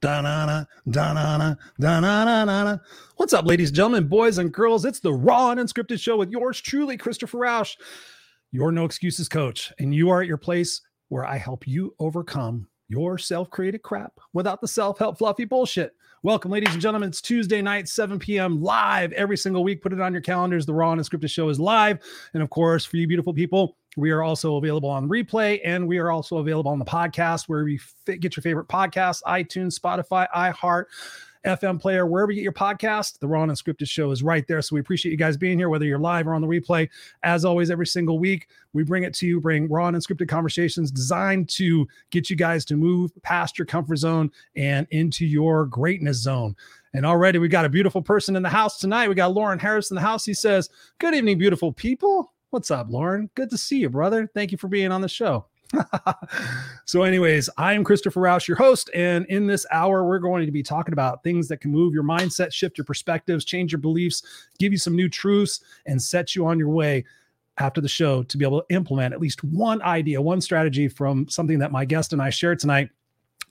Da-na-na, da-na-na, da-na-na-na-na. What's up, ladies and gentlemen, boys and girls? It's the Raw and Unscripted Show with yours truly, Christopher Roush, your No Excuses coach. And you are at your place where I help you overcome your self-created crap without the self-help fluffy bullshit. Welcome, ladies and gentlemen. It's Tuesday night, 7 p.m. live every single week. Put it on your calendars. The Raw and Unscripted Show is live. And of course, for you beautiful people, we are also available on replay, and we are also available on the podcast where we get your favorite podcasts, iTunes, Spotify, iHeart, FM player, wherever you get your podcast. The Raw and Unscripted Show is right there. So we appreciate you guys being here, whether you're live or on the replay. As always, every single week, we bring it to you, bring raw and unscripted conversations designed to get you guys to move past your comfort zone and into your greatness zone. And already we got a beautiful person in the house tonight. We got Lauren Harris in the house. He says, good evening, beautiful people. What's up, Lauren? Good to see you, brother. Thank you for being on the show. So anyways, I am Christopher Roush, your host, and in this hour, we're going to be talking about things that can move your mindset, shift your perspectives, change your beliefs, give you some new truths, and set you on your way after the show to be able to implement at least one idea, one strategy from something that my guest and I shared tonight.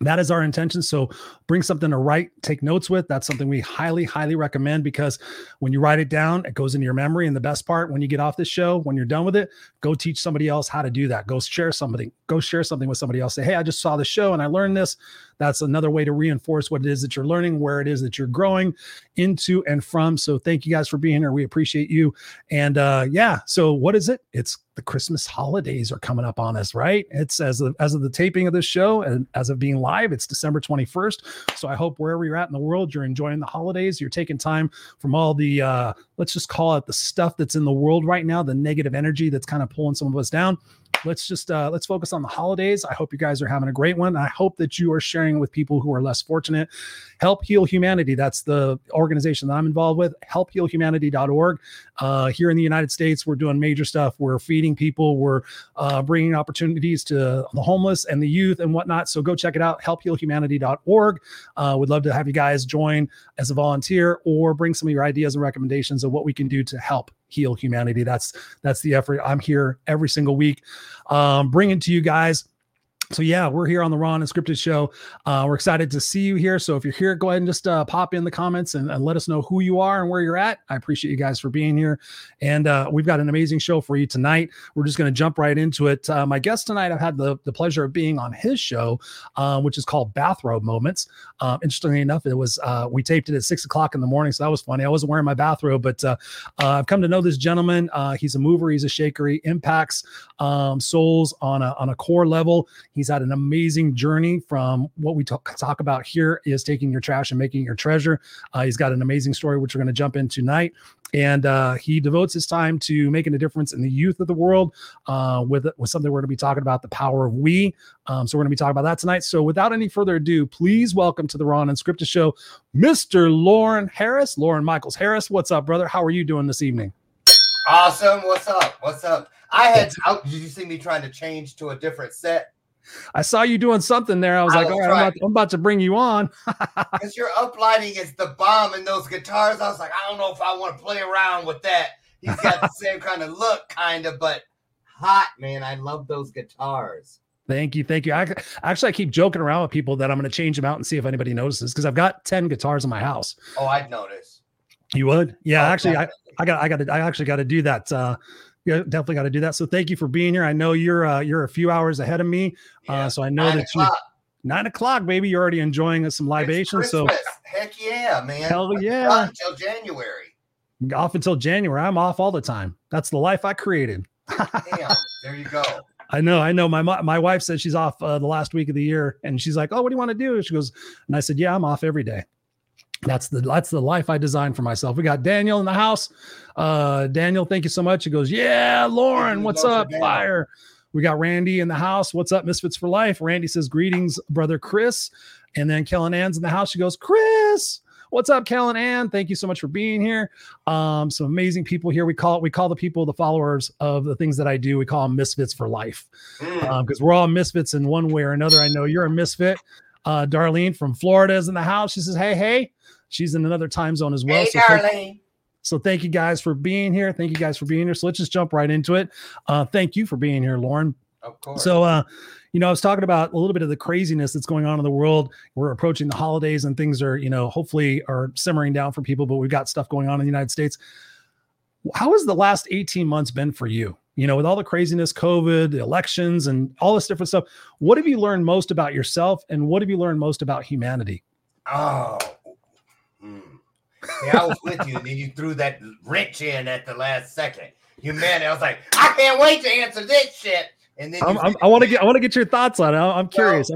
That is our intention. So bring something to write, take notes with. That's something we highly, highly recommend, because when you write it down, it goes into your memory. And the best part, when you get off this show, when you're done with it, go teach somebody else how to do that. Go share something with somebody else. Say, hey, I just saw the show and I learned this. That's another way to reinforce what it is that you're learning, where it is that you're growing into and from. So thank you guys for being here. We appreciate you. And so what is it? It's the Christmas holidays are coming up on us, right? It's as of the taping of this show and as of being live, it's December 21st. So I hope wherever you're at in the world, you're enjoying the holidays. You're taking time from all the, let's just call it the stuff that's in the world right now, the negative energy that's kind of pulling some of us down. Let's focus on the holidays. I hope you guys are having a great one. I hope that you are sharing with people who are less fortunate. Help Heal Humanity. That's the organization that I'm involved with. HelpHealHumanity.org. Here in the United States, we're doing major stuff. We're feeding people. We're bringing opportunities to the homeless and the youth and whatnot. So go check it out. HelpHealHumanity.org. We'd love to have you guys join as a volunteer or bring some of your ideas and recommendations of what we can do to help heal humanity. That's the effort. I'm here every single week, bringing to you guys. So yeah, we're here on the Raw and Unscripted Show. We're excited to see you here. So if you're here, go ahead and just pop in the comments and let us know who you are and where you're at. I appreciate you guys for being here. And we've got an amazing show for you tonight. We're just going to jump right into it. My guest tonight, I've had the pleasure of being on his show, which is called Bathrobe Moments. Interestingly enough, it was we taped it at 6:00 in the morning. So that was funny. I wasn't wearing my bathrobe, but I've come to know this gentleman. He's a mover. He's a shaker. He impacts souls on a core level. He's had an amazing journey from what we talk about here is taking your trash and making your treasure. He's got an amazing story, which we're going to jump in tonight. And he devotes his time to making a difference in the youth of the world with something we're going to be talking about, the power of we. So we're going to be talking about that tonight. So without any further ado, please welcome to the Raw and Unscripted Show, Mr. Lauren Harris, Lauren Michaels-Harris. What's up, brother? How are you doing this evening? Awesome. What's up? Did you see me trying to change to a different set? I saw you doing something there. I was like, all right, I'm about to bring you on. Because your uplighting is the bomb in those guitars. I was like, I don't know if I want to play around with that. He's got the same kind of look, but hot, man. I love those guitars. Thank you. I keep joking around with people that I'm going to change them out and see if anybody notices, because I've got 10 guitars in my house. Oh, I'd notice. You would? Yeah, I actually got to do that. Yeah, definitely got to do that. So thank you for being here. I know you're a few hours ahead of me. So I know 9:00, baby. You're already enjoying us some libations. So heck yeah, man. Hell yeah. Off until January. I'm off all the time. That's the life I created. Damn, there you go. I know. My wife said she's off the last week of the year, and she's like, "Oh, what do you want to do?" She goes, and I said, "Yeah, I'm off every day." That's the life I designed for myself. We got Daniel in the house. Daniel, thank you so much. He goes, yeah, Lauren, what's up? Fire. We got Randy in the house. What's up, Misfits for Life? Randy says, greetings, brother Chris. And then Kellen Ann's in the house. She goes, Chris, What's up, Kel and Ann? Thank you so much for being here. Some amazing people here. We call the people, the followers of the things that I do, we call them misfits for life, because we're all misfits in one way or another. I know you're a misfit. Darlene from Florida is in the house. She says, hey, she's in another time zone as well. Hey, so Darlene. So thank you guys for being here. So let's just jump right into it. Thank you for being here, Lauren. Of course. So, I was talking about a little bit of the craziness that's going on in the world. We're approaching the holidays and things are, hopefully are simmering down for people, but we've got stuff going on in the United States. How has the last 18 months been for you? With all the craziness, COVID, the elections, and all this different stuff, what have you learned most about yourself and what have you learned most about humanity? Yeah, I was with you, and then you threw that wrench in at the last second. Humanity, I was like, I can't wait to answer this shit. And then I want to get your thoughts on it. I'm curious.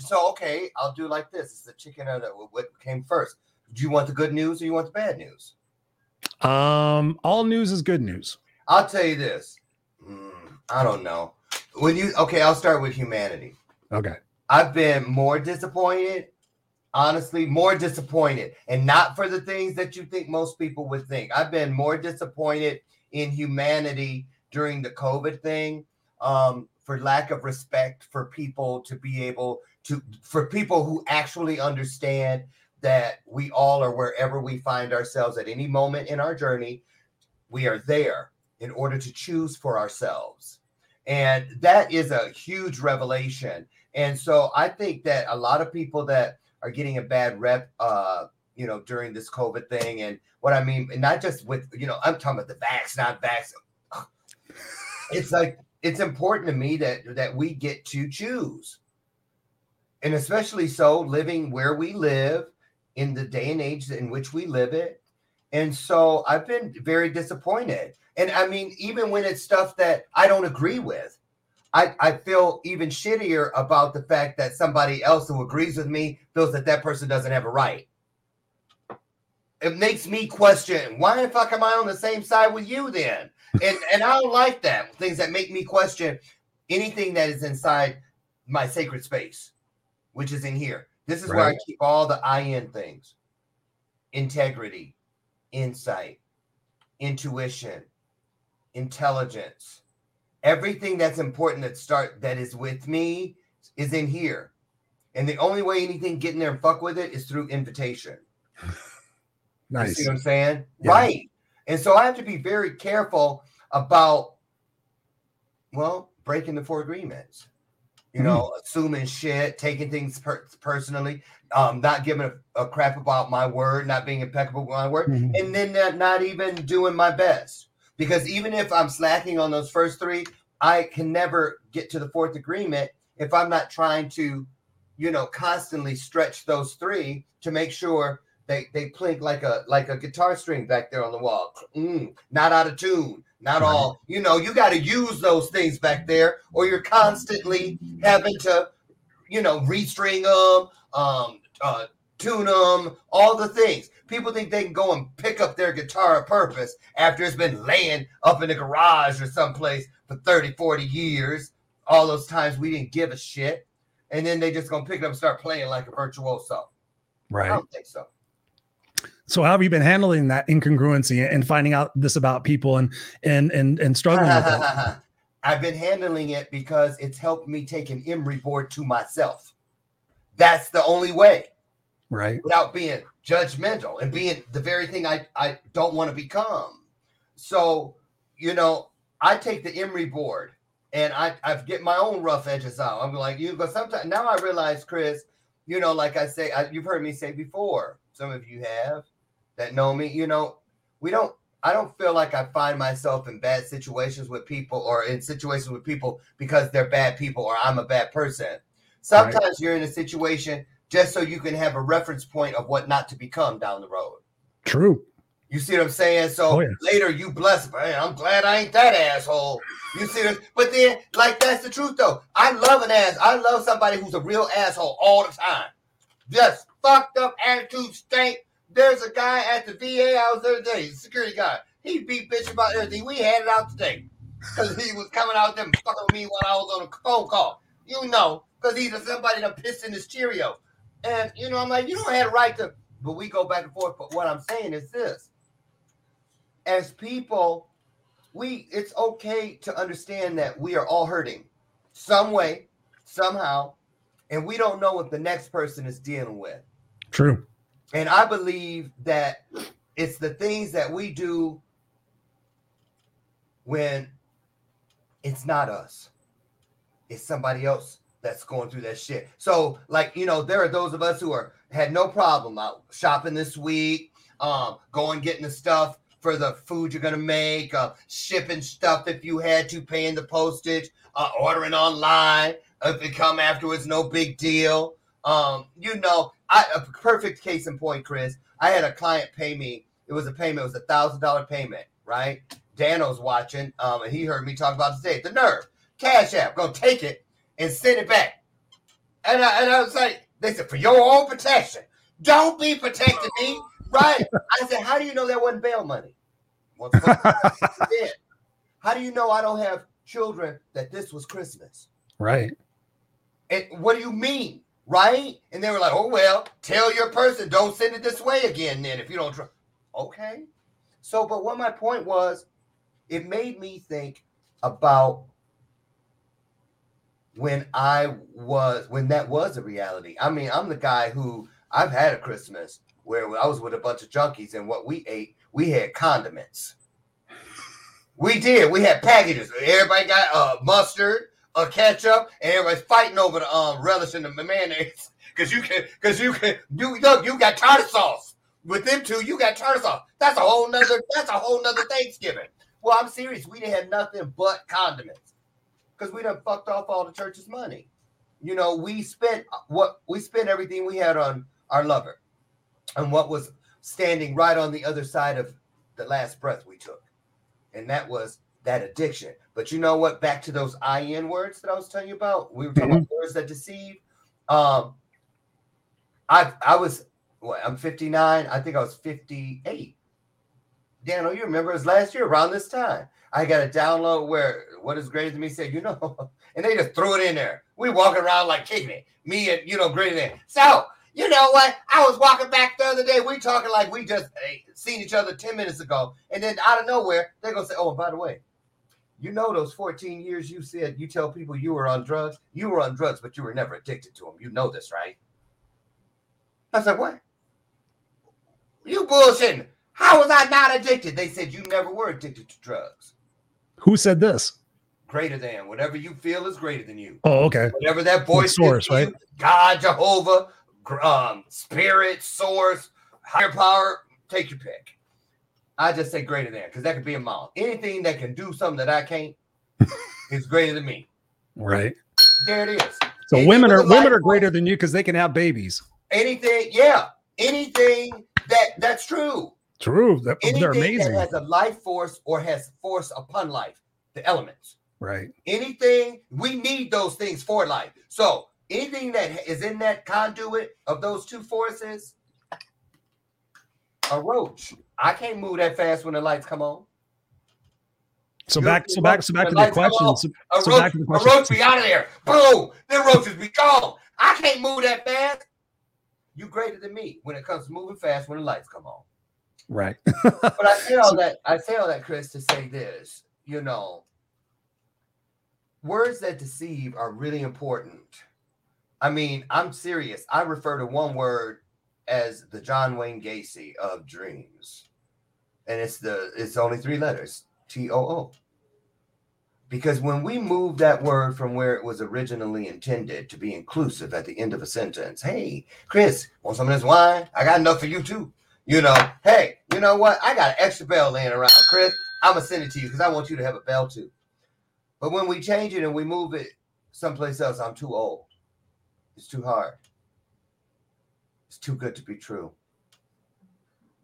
So okay, I'll do like this. It's the chicken or the what came first? Do you want the good news or you want the bad news? All news is good news. I'll tell you this. I don't know. I'll start with humanity. Okay. I've been more disappointed. Honestly, more disappointed, and not for the things that you think most people would think. I've been more disappointed in humanity during the COVID thing. For lack of respect for people for people who actually understand that we all are wherever we find ourselves at any moment in our journey, we are there in order to choose for ourselves. And that is a huge revelation. And so I think that a lot of people that are getting a bad rep, during this COVID thing, and what I mean, not just with, I'm talking about the vax, not vax. It's like, it's important to me that we get to choose. And especially so living where we live in the day and age in which we live it. And so I've been very disappointed. And I mean, even when it's stuff that I don't agree with, I feel even shittier about the fact that somebody else who agrees with me feels that person doesn't have a right. It makes me question, why the fuck am I on the same side with you then? And I don't like that. Things that make me question anything that is inside my sacred space, which is in here. This is right. Where I keep all the IN things. Integrity, insight, intuition, intelligence. Everything that's important that is with me is in here. And the only way anything get in there and fuck with it is through invitation. Nice. You see what I'm saying? Yeah. Right. And so I have to be very careful about, breaking the four agreements, assuming shit, taking things personally, not giving a crap about my word, not being impeccable with my word, and then not even doing my best. Because even if I'm slacking on those first three, I can never get to the fourth agreement if I'm not trying to, constantly stretch those three to make sure they plink like a guitar string back there on the wall. Not out of tune, not all. You got to use those things back there, or you're constantly having to, restring them, tune them, all the things. People think they can go and pick up their guitar on purpose after it's been laying up in the garage or someplace for 30, 40 years. All those times we didn't give a shit. And then they just going to pick it up and start playing like a virtuoso. Right. I don't think so. So how have you been handling that incongruency and finding out this about people and struggling with it? I've been handling it because it's helped me take an emery board to myself. That's the only way. Right. Without being judgmental and being the very thing I don't want to become. So, I take the emery board and I get my own rough edges out. I'm like you, but sometimes now I realize, Chris, like I say, you've heard me say before, some of you have that know me, I don't feel like I find myself in bad situations with people or in situations with people because they're bad people or I'm a bad person. Sometimes you're in a situation just so you can have a reference point of what not to become down the road. True. You see what I'm saying? So later you bless, man, I'm glad I ain't that asshole. You see what? But then, that's the truth though. I love an ass. I love somebody who's a real asshole all the time. Just fucked up attitude stink. There's a guy at the VA. I was there today, security guy. He beat bitch about everything. We had it out today because he was coming out there and fucking with me while I was on a phone call. Because he's somebody that pissed in his Cheerio. And I'm like, you don't have a right to but we go back and forth. But what I'm saying is this. As people, it's okay to understand that we are all hurting some way, somehow, and we don't know what the next person is dealing with. True. And I believe that it's the things that we do when it's not us. It's somebody else that's going through that shit. So, like, you know, there are those of us who had no problem out shopping this week, going getting the stuff for the food you're going to make, shipping stuff if you had to, paying the postage, ordering online. If it come afterwards, no big deal. You know, a perfect case in point, Chris. I had a client pay me. It was a payment. It was $1,000 payment, right? Dano's watching, and he heard me talk about it today. The nerve. Cash App. Go take it and send it back. And I was like, they said, for your own protection. Don't be protecting me. Right. I said, how do you know that wasn't bail money? Well, how do you know I don't have children that this was Christmas? Right. And what do you mean? Right. And they were like, oh, well, tell your person, don't send it this way again. Then if you don't. Okay. So, but what my point was, it made me think about when that was a reality. I mean, I'm the guy who I've had a Christmas where I was with a bunch of junkies, and what we ate, we had condiments. We did. We had packages. Everybody got mustard, ketchup, and everybody's fighting over the relish and the mayonnaise because you got tartar sauce with them two. You got tartar sauce. That's a whole nother Thanksgiving. Well, I'm serious. We didn't have nothing but condiments because we done fucked off all the church's money. You know, we spent everything we had on our lover. And what was standing right on the other side of the last breath we took. And that was that addiction. But you know what? Back to those IN words that I was telling you about. We were talking about words that deceive. I'm 59. I think I was 58. Daniel, you remember it was last year around this time. I got a download where what is greater than me said, you know, and they just threw it in there. We walk around like kicking it. Me and, you know, greater than. So, you know what? I was walking back the other day. We talking like we just seen each other 10 minutes ago. And then out of nowhere, they're going to say, oh, by the way, you know those 14 years you said you tell people you were on drugs? You were on drugs, but you were never addicted to them. You know this, right? I said, what? You bullshitting. How was I not addicted? They said you never were addicted to drugs. Who said this? Greater than. Whatever you feel is greater than you. Oh, okay. Whatever that voice source, right? You, God, Jehovah, spirit, source, higher power, take your pick. I just say greater than, because that could be a mom. Anything that can do something that I can't is greater than me. Right. There it is. So anything women are greater than you because they can have babies. Anything, yeah. Anything that's true. True. They're amazing. That has a life force or has force upon life, the elements. Right. Anything, we need those things for life. So anything that is in that conduit of those two forces, a roach. I can't move that fast when the lights come on. So back to the question. A roach be out of there. Boom. Them roaches be gone. I can't move that fast. You greater than me when it comes to moving fast when the lights come on. Right. But I say all that, Chris, to say this. You know, words that deceive are really important. I mean, I'm serious. I refer to one word as the John Wayne Gacy of dreams. And it's only three letters, TOO. Because when we move that word from where it was originally intended to be inclusive at the end of a sentence, hey, Chris, want some of this wine? I got enough for you too. You know, hey, you know what? I got an extra bell laying around, Chris. I'm going to send it to you because I want you to have a bell too. But when we change it and we move it someplace else, I'm too old. It's too hard. It's too good to be true.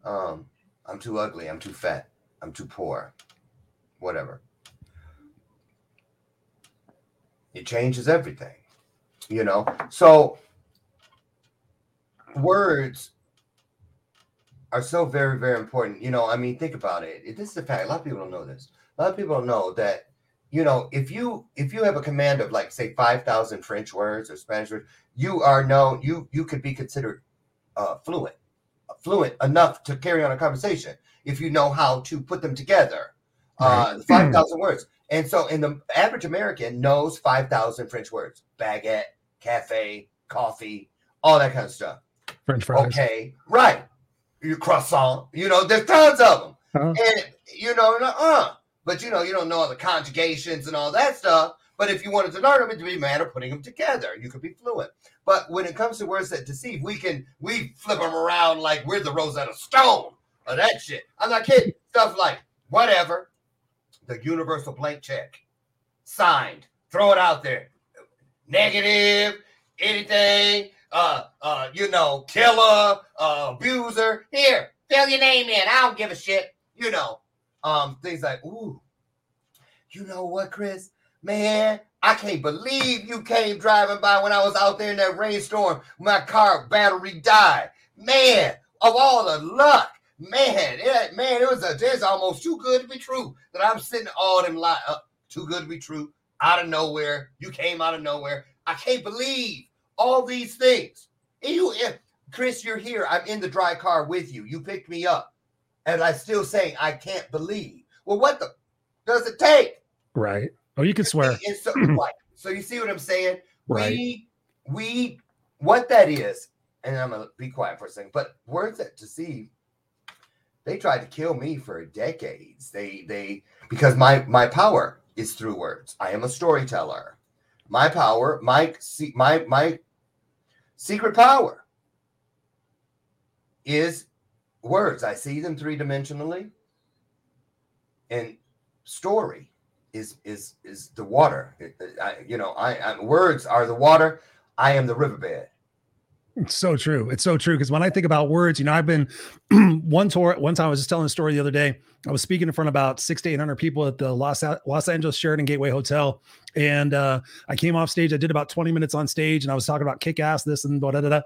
I'm too ugly. I'm too fat. I'm too poor. Whatever. It changes everything, you know? So words are so very, very important. You know, I mean, think about it. This is a fact. A lot of people don't know this. A lot of people don't know that, you know, if you have a command of like, say, 5,000 French words or Spanish words, you could be considered fluent fluent enough to carry on a conversation if you know how to put them together. Right. 5,000 words. And so, and the average American knows 5,000 French words. Baguette, cafe, coffee, all that kind of stuff. French fries. Okay, right. Your croissant. You know, there's tons of them. Huh? And, you know, but, you know, you don't know all the conjugations and all that stuff. But if you wanted to learn them, it'd be a matter of putting them together. You could be fluent. But when it comes to words that deceive, we flip them around like we're the Rosetta Stone or that shit. I'm not kidding. Stuff like whatever. The universal blank check. Signed. Throw it out there. Negative. Anything. You know, killer. Abuser. Here. Fill your name in. I don't give a shit. You know. Things like, ooh. You know what, Chris? Man, I can't believe you came driving by when I was out there in that rainstorm. My car battery died. Man, of all the luck. Man, it's almost too good to be true that I'm sitting all them lies up. Too good to be true. Out of nowhere. You came out of nowhere. I can't believe all these things. And Chris, you're here. I'm in the dry car with you. You picked me up. And I'm still saying I can't believe. Well, what the does it take? Right. Oh, you can swear. So you see what I'm saying? Right. We what that is, and I'm going to be quiet for a second, but words that deceive, they tried to kill me for decades. They because my power is through words. I am a storyteller. My power, my secret power is words. I see them three-dimensionally, and story is the water. Words are the water. I am the riverbed. It's so true because when I think about words, you know, I've been one time I was just telling a story the other day. I was speaking in front of about 600 to 800 people at the Los Angeles Sheraton Gateway Hotel, and I came off stage. I did about 20 minutes on stage, and I was talking about kick ass this and da da da.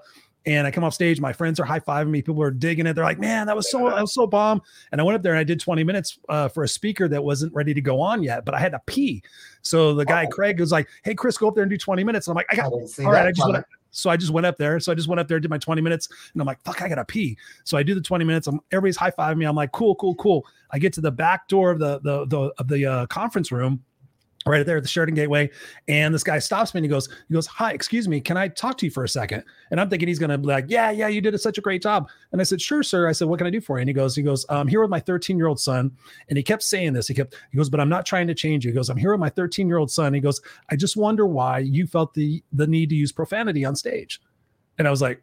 And I come off stage, my friends are high-fiving me. People are digging it. They're like, man, that was so bomb. And I went up there and I did 20 minutes for a speaker that wasn't ready to go on yet, but I had to pee. So the guy, Craig, was like, hey, Chris, go up there and do 20 minutes. And I'm like, I just went up there, did my 20 minutes. And I'm like, fuck, I got to pee. So I do the 20 minutes. Everybody's high-fiving me. I'm like, cool. I get to the back door of the conference room. Right there at the Sheraton Gateway. And this guy stops me and he goes, hi, excuse me, can I talk to you for a second? And I'm thinking he's going to be like, yeah, you did such a great job. And I said, sure, sir. I said, what can I do for you? And he goes, I'm here with my 13-year-old son. And he kept saying this. He goes, but I'm not trying to change you. He goes, I'm here with my 13-year-old son. He goes, I just wonder why you felt the need to use profanity on stage. And I was like,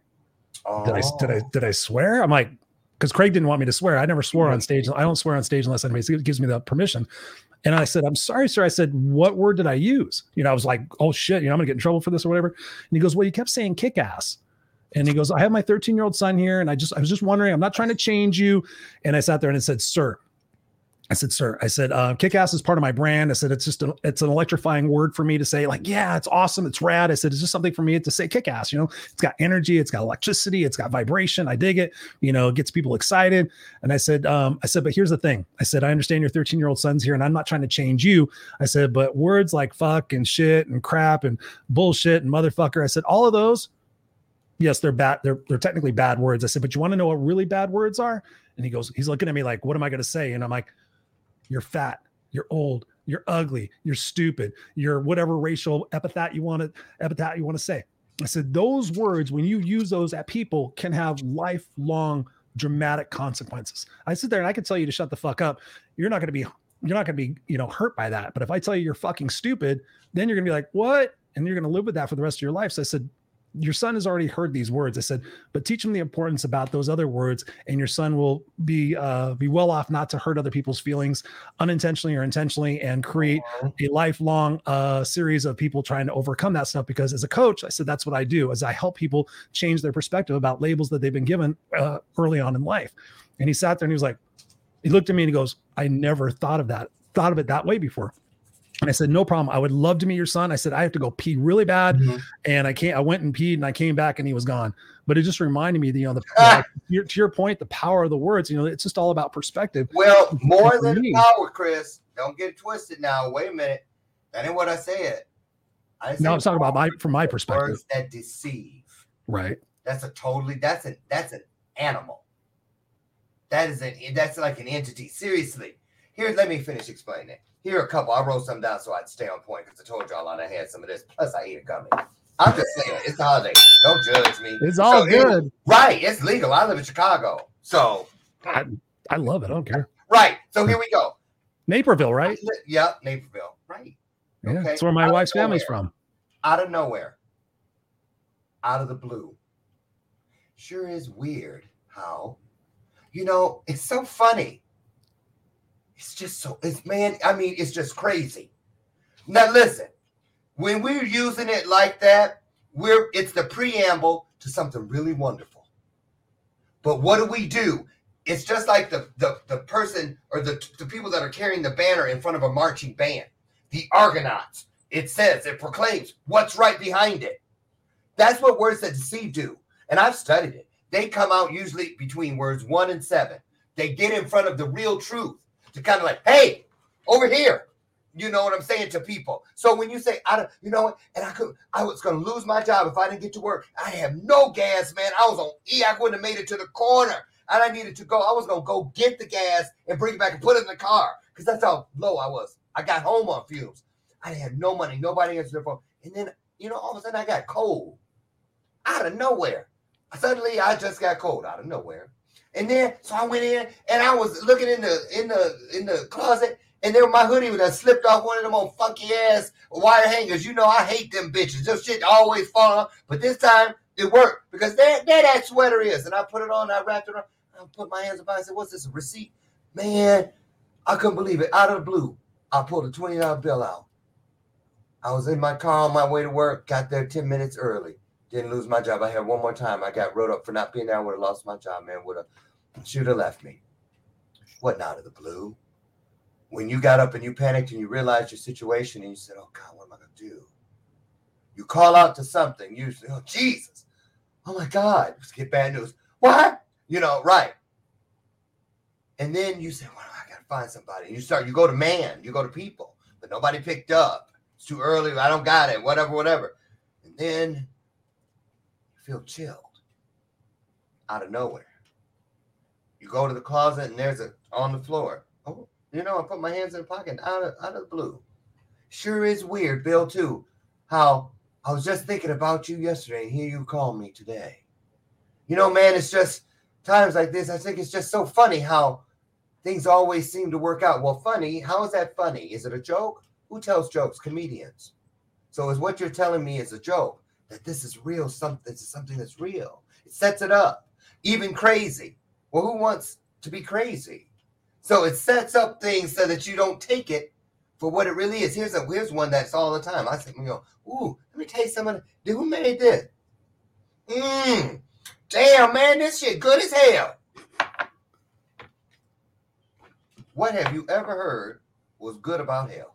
oh. Did I swear? I'm like, because Craig didn't want me to swear. I never swore on stage. I don't swear on stage unless anybody gives me the permission. And I said, I'm sorry, sir. I said, what word did I use? You know, I was like, oh shit, you know, I'm gonna get in trouble for this or whatever. And he goes, well, you kept saying kick ass. And he goes, I have my 13-year-old son here. And I was just wondering, I'm not trying to change you. And I sat there and I said, sir, I said, kick ass is part of my brand. I said, it's an electrifying word for me to say, like, yeah, it's awesome. It's rad. I said, it's just something for me to say kick ass, you know, it's got energy, it's got electricity, it's got vibration. I dig it, you know, it gets people excited. And I said, but here's the thing. I said, I understand your 13-year-old son's here and I'm not trying to change you. I said, but words like fuck and shit and crap and bullshit and motherfucker. I said, all of those. Yes, they're bad. They're technically bad words. I said, but you want to know what really bad words are? And he's looking at me like, what am I going to say? And I'm like, you're fat, you're old, you're ugly, you're stupid, you're whatever racial epithet you want to say. I said, those words, when you use those at people, can have lifelong dramatic consequences. I sit there and I can tell you to shut the fuck up. You're not going to be, you know, hurt by that. But if I tell you you're fucking stupid, then you're going to be like, what? And you're going to live with that for the rest of your life. So I said, your son has already heard these words. I said, but teach him the importance about those other words, and your son will be well off not to hurt other people's feelings unintentionally or intentionally, and create a lifelong series of people trying to overcome that stuff. Because as a coach, I said, that's what I do, is I help people change their perspective about labels that they've been given early on in life. And he sat there and he was like, he looked at me and he goes, I never thought of it that way before. And I said, no problem. I would love to meet your son. I said, I have to go pee really bad. Mm-hmm. And I went and peed and I came back and he was gone. But it just reminded me that, you know, to your point, the power of the words, you know, it's just all about perspective. Well, more than the power, Chris, don't get it twisted now. Wait a minute. That ain't what I said. No, I'm talking about from my perspective. Words that deceive. Right. That's an animal. That's like an entity. Seriously. Here, let me finish explaining it. Here are a couple. I wrote some down so I'd stay on point because I told y'all I had some of this. Plus, I ate a gummy. I'm just saying, it's the holiday. Don't judge me. It's all good. Right. It's legal. I live in Chicago. So. I love it. I don't care. Right. So here we go. Naperville, right? Yeah, Naperville. Right. Yeah, okay. That's where my wife's family's from. Out of nowhere. Out of the blue. Sure is weird how, it's so funny. It's just it's just crazy. Now listen, when we're using it like that, it's the preamble to something really wonderful. But what do? It's just like the person or the people that are carrying the banner in front of a marching band, the Argonauts. It proclaims what's right behind it. That's what words that deceive do. And I've studied it. They come out usually between words 1 and 7. They get in front of the real truth to kind of like, hey, over here. You know what I'm saying to people. So when you say, I was going to lose my job if I didn't get to work. I have no gas, man. I was on E. I wouldn't have made it to the corner. And I needed to go. I was going to go get the gas and bring it back and put it in the car because that's how low I was. I got home on fumes. I had no money. Nobody answered their phone. And then, all of a sudden I got cold out of nowhere. Suddenly I just got cold out of nowhere. And then, so I went in and I was looking in the closet and there my hoodie would have slipped off one of them old funky ass wire hangers. I hate them bitches. This shit always fall off. But this time it worked because that sweater is. And I put it on, I wrapped it around. I put my hands up and said, what's this, a receipt? Man, I couldn't believe it. Out of the blue, I pulled a $20 bill out. I was in my car on my way to work, got there 10 minutes early. Didn't lose my job. I had one more time. I got wrote up for not being there. I would have lost my job, man. Should have left me. Wasn't out of the blue. When you got up and you panicked and you realized your situation and you said, oh, God, what am I going to do? You call out to something. You say, oh, Jesus. Oh, my God. Let's get bad news. What? Right. And then you say, well, I got to find somebody. And you go to you go to people, but nobody picked up. It's too early. I don't got it. Whatever. And then you feel chilled out of nowhere. You go to the closet and there's on the floor. Oh, I put my hands in the pocket out of the blue. Sure is weird, Bill, too, how I was just thinking about you yesterday and here you call me today. Man, it's just times like this. I think it's just so funny how things always seem to work out. Well, funny, how is that funny? Is it a joke? Who tells jokes? Comedians. So is what you're telling me is a joke, that this is real, something that's real. It sets it up. Even crazy. Well, who wants to be crazy? So it sets up things so that you don't take it for what it really is. Here's one that's all the time. I said, ooh, let me tell you something. Dude, who made this? Damn, man, this shit good as hell. What have you ever heard was good about hell?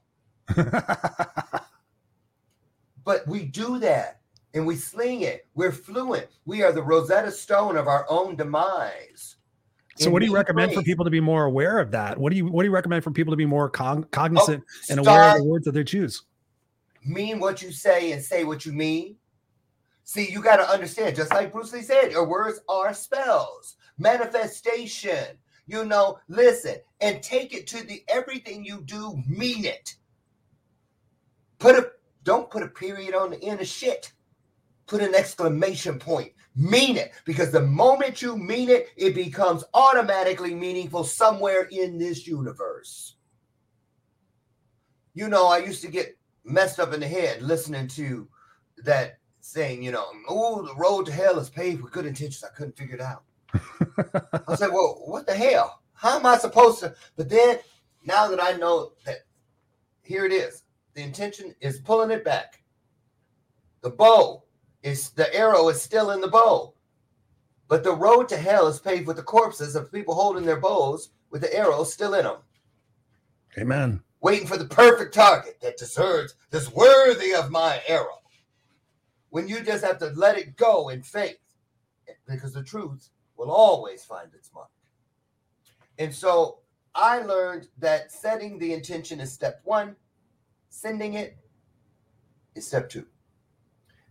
But we do that, and we sling it. We're fluent. We are the Rosetta Stone of our own demise. So what do you recommend for people to be more aware of that? What do you recommend for people to be more cognizant and aware of the words that they choose? Mean what you say and say what you mean. See, you got to understand, just like Bruce Lee said, your words are spells, manifestation, listen, and take it to everything you do, mean it. Don't put a period on the end of shit. Put an exclamation point. Mean it, because the moment you mean it, it becomes automatically meaningful somewhere in this universe. I used to get messed up in the head listening to that saying, the road to hell is paved with good intentions. I couldn't figure it out. I said, well, what the hell? How am I supposed to? But then, now that I know that, here it is. The intention is pulling it back. The bow is, the arrow is still in the bow. But the road to hell is paved with the corpses of people holding their bows with the arrows still in them. Amen. Waiting for the perfect target that deserves, that's worthy of my arrow. When you just have to let it go in faith, because the truth will always find its mark. And so I learned that setting the intention is step 1. Sending it is step 2.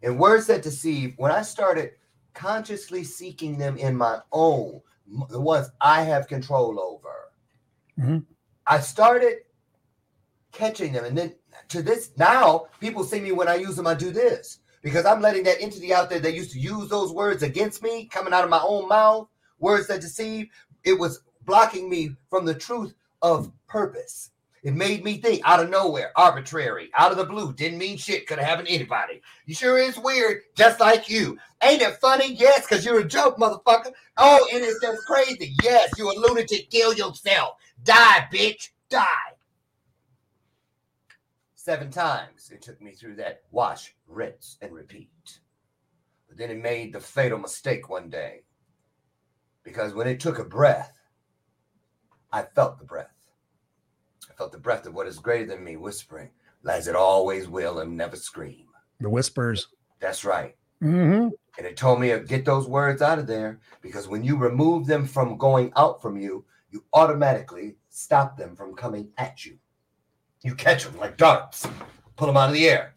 And words that deceive, when I started consciously seeking them in my own the ones I have control over. Mm-hmm. I started catching them. And then to this, now people see me when I use them, I do this. Because I'm letting that entity out there that used to use those words against me, coming out of my own mouth, words that deceive. It was blocking me from the truth of purpose. It made me think out of nowhere, arbitrary, out of the blue, didn't mean shit, could have happened to anybody. You sure is weird, just like you. Ain't it funny? Yes, because you're a joke, motherfucker. Oh, it is just crazy. Yes, you're a lunatic, kill yourself. Die, bitch, die. 7 times it took me through that wash, rinse, and repeat. But then it made the fatal mistake one day, because when it took a breath, I felt the breath. I felt the breath of what is greater than me whispering, as it always will and never scream. The whispers. That's right. Mm-hmm. And it told me to get those words out of there, because when you remove them from going out from you, you automatically stop them from coming at you. You catch them like darts, pull them out of the air.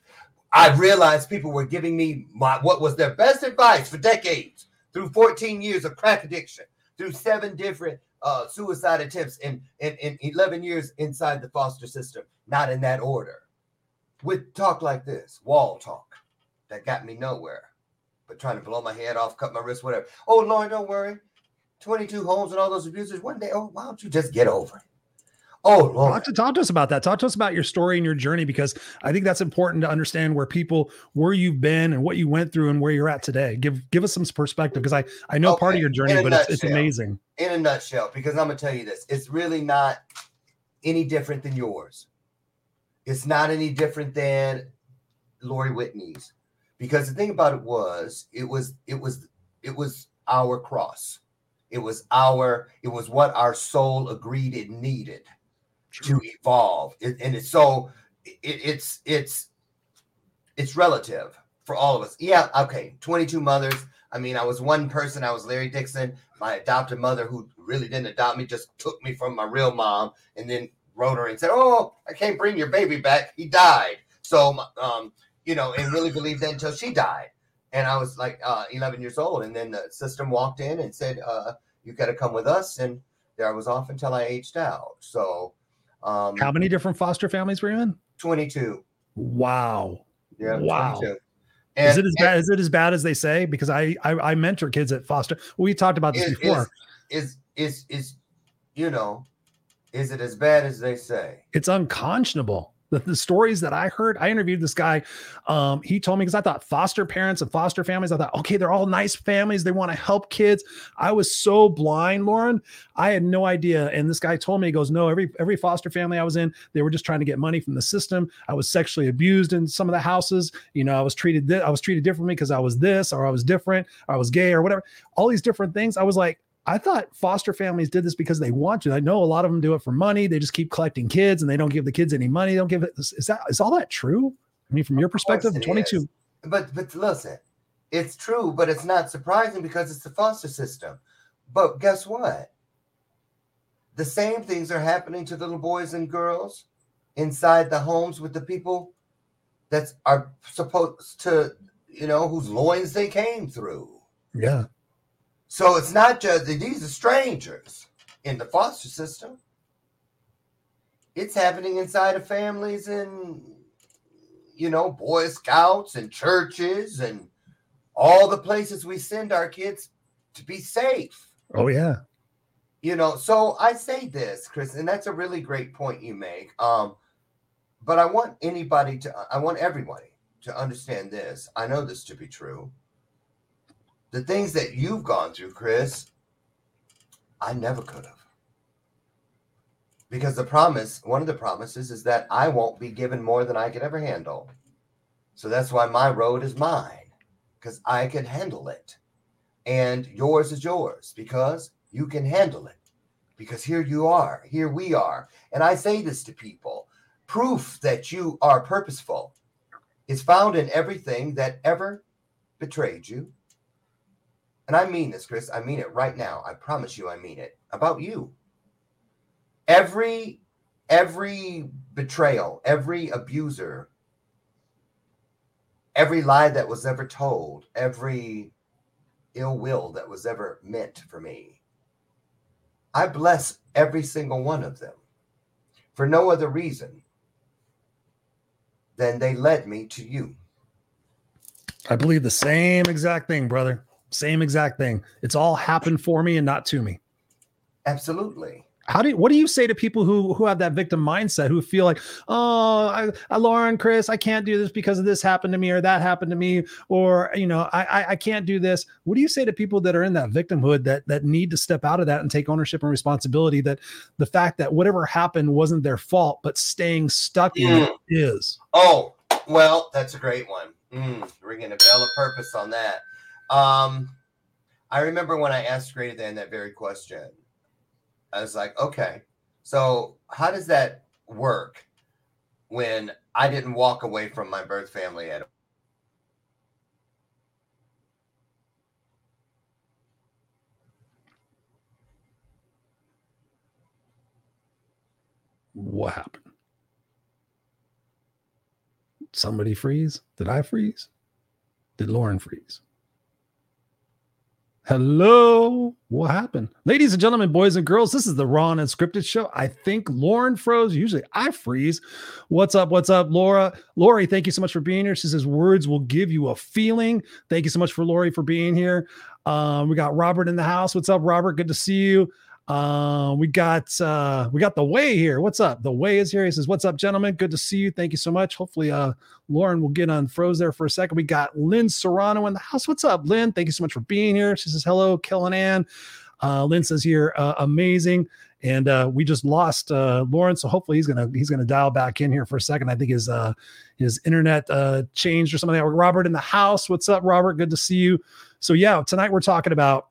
I realized people were giving me what was their best advice for decades, through 14 years of crack addiction, through 7 different suicide attempts, and 11 years inside the foster system, not in that order. With talk like this, wall talk, that got me nowhere, but trying to blow my head off, cut my wrist, whatever. Oh, Lauren, don't worry. 22 homes and all those abusers, one day, oh, why don't you just get over it? Oh, Lord. Talk to us about that. Talk to us about your story and your journey, because I think that's important to understand where people, where you've been and what you went through and where you're at today. Give us some perspective, because I know part of your journey, but it's amazing. In a nutshell, because I'm going to tell you this. It's really not any different than yours. It's not any different than Lori Whitney's, because the thing about it was, it was our cross. It was what our soul agreed it needed. True. To evolve, it's relative for all of us. Yeah, okay. 22 mothers. I mean, I was one person. I was Larry Dixon, my adopted mother, who really didn't adopt me, just took me from my real mom, and then wrote her and said, "Oh, I can't bring your baby back. He died." So, and really believed that until she died, and I was like 11 years old, and then the system walked in and said, "You got to come with us," and there I was off until I aged out. So. How many different foster families were you in? 22. Wow. Yeah. Wow. 22. And, is it as bad as they say? Because I mentor kids at foster. We talked about this before. Is it as bad as they say? It's unconscionable. The stories that I heard, I interviewed this guy. He told me, because I thought foster parents and foster families, I thought, okay, they're all nice families. They want to help kids. I was so blind, Lauren. I had no idea. And this guy told me, he goes, no, every foster family I was in, they were just trying to get money from the system. I was sexually abused in some of the houses. I was treated differently because I was this, or I was different, or I was gay, or whatever. All these different things. I was like, I thought foster families did this because they want to. I know a lot of them do it for money. They just keep collecting kids, and they don't give the kids any money. They don't give it. Is all that true? I mean, from your perspective, 22. Is. But listen, it's true, but it's not surprising, because it's the foster system. But guess what? The same things are happening to little boys and girls inside the homes with the people that are supposed to, whose loins they came through. Yeah. So it's not just these are strangers in the foster system. It's happening inside of families and, Boy Scouts and churches and all the places we send our kids to be safe. Oh, yeah. So I say this, Chris, and that's a really great point you make. But I want everybody to understand this. I know this to be true. The things that you've gone through, Chris, I never could have. Because one of the promises is that I won't be given more than I could ever handle. So that's why my road is mine, because I can handle it. And yours is yours, because you can handle it. Because here you are, here we are. And I say this to people, proof that you are purposeful is found in everything that ever betrayed you. And I mean this, Chris. I mean it right now. I promise you I mean it. About you. Every betrayal, every abuser, every lie that was ever told, every ill will that was ever meant for me I bless every single one of them for no other reason than they led me to you. I believe the same exact thing, brother. Same exact thing. It's all happened for me and not to me. Absolutely. What do you say to people who have that victim mindset, who feel like, oh, Lauren, Chris, I can't do this because of this happened to me or that happened to me, or, you know, I can't do this. What do you say to people that are in that victimhood that need to step out of that and take ownership and responsibility, that the fact that whatever happened wasn't their fault, but staying stuck in it is? Oh, well, that's a great one. Ringing a bell of purpose on that. I remember when I asked Greater Than that very question. I was like, okay, so how does that work when I didn't walk away from my birth family at all? What happened? Somebody freeze? Did I freeze? Did Lauren freeze? Hello, what happened? Ladies and gentlemen, boys and girls, this is the Raw and Unscripted Show. I think Lauren froze. Usually I freeze. What's up, Laura? Lori, thank you so much for being here. She says, words will give you a feeling. Thank you so much for Lori for being here. We got Robert in the house. What's up, Robert? Good to see you. We got The Way here. What's up? The Way is here. He says, what's up, gentlemen? Good to see you. Thank you so much. Hopefully, Lauren will get unfroze there for a second. We got Lynn Serrano in the house. What's up, Lynn? Thank you so much for being here. She says, hello, Kellen Ann. Lynn says here, amazing. And, we just lost, Lauren. So hopefully he's going to dial back in here for a second. I think his internet, changed or something. Robert in the house. What's up, Robert? Good to see you. So yeah, tonight we're talking about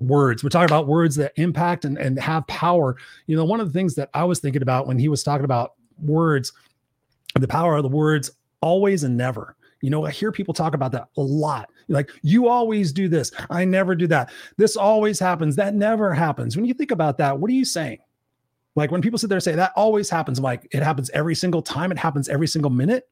words. We're talking about words that impact and have power. You know, one of the things that I was thinking about when he was talking about words, the power of the words, always and never. You know, I hear people talk about that a lot. Like, you always do this. I never do that. This always happens. That never happens. When you think about that, what are you saying? Like, when people sit there and say that always happens, I'm like, it happens every single time. It happens every single minute.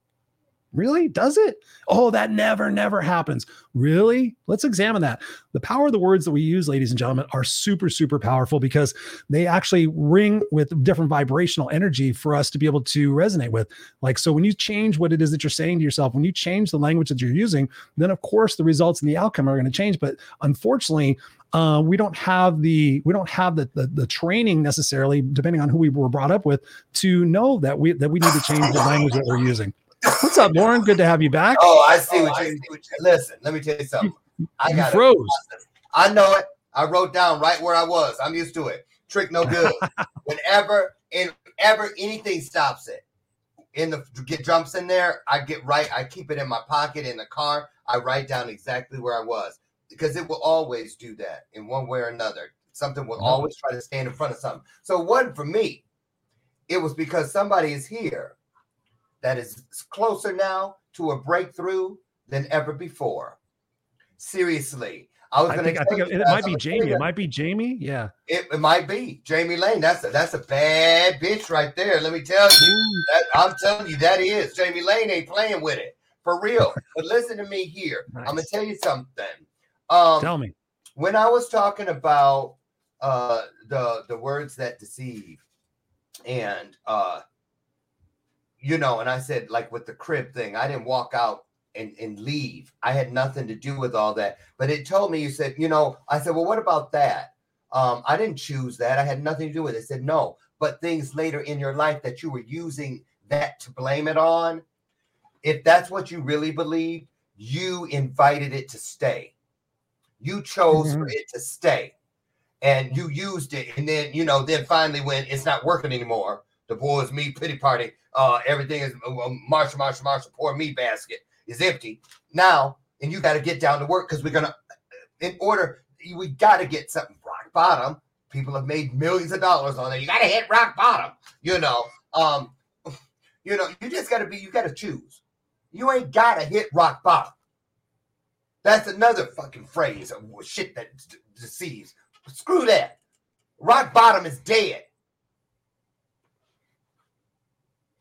Really? Does it? Oh, that never happens. Really? Let's examine that. The power of the words that we use, ladies and gentlemen, are super, super powerful because they actually ring with different vibrational energy for us to be able to resonate with. Like, so when you change what it is that you're saying to yourself, when you change the language that you're using, then of course the results and the outcome are going to change. But unfortunately, we don't have the training necessarily, depending on who we were brought up with, to know that we need to change the language that we're using. What's up, Lauren? Good to have you back. Oh, I see what you do. Listen, let me tell you something. I froze. I know it. I wrote down right where I was. I'm used to it. Trick no good. Whenever anything stops it, jumps in there, I get right. I keep it in my pocket in the car. I write down exactly where I was because it will always do that in one way or another. Something will always try to stand in front of something. So it wasn't for me. It was because somebody is here that is closer now to a breakthrough than ever before. Seriously. It might be Jamie. Yeah. It might be Jamie Lane. That's a bad bitch right there. Let me tell you. I'm telling you, that is. Jamie Lane ain't playing with it. For real. But listen to me here. Nice. I'm going to tell you something. Tell me. When I was talking about the words that deceive and you know, and I said, like with the crib thing, I didn't walk out and leave. I had nothing to do with all that. But it told me, you said, you know, I said, well, what about that? I didn't choose that. I had nothing to do with it. It said, no, but things later in your life that you were using that to blame it on, if that's what you really believed, you invited it to stay. You chose for it to stay. And you used it. And then, you know, then finally when it's not working anymore, the boys, me, pity party, everything is Marshall, poor me basket is empty. Now, and you got to get down to work because we got to get something rock bottom. People have made millions of dollars on there. You got to hit rock bottom, you know. You know, you just got to you got to choose. You ain't got to hit rock bottom. That's another fucking phrase of shit that deceives. Screw that. Rock bottom is dead.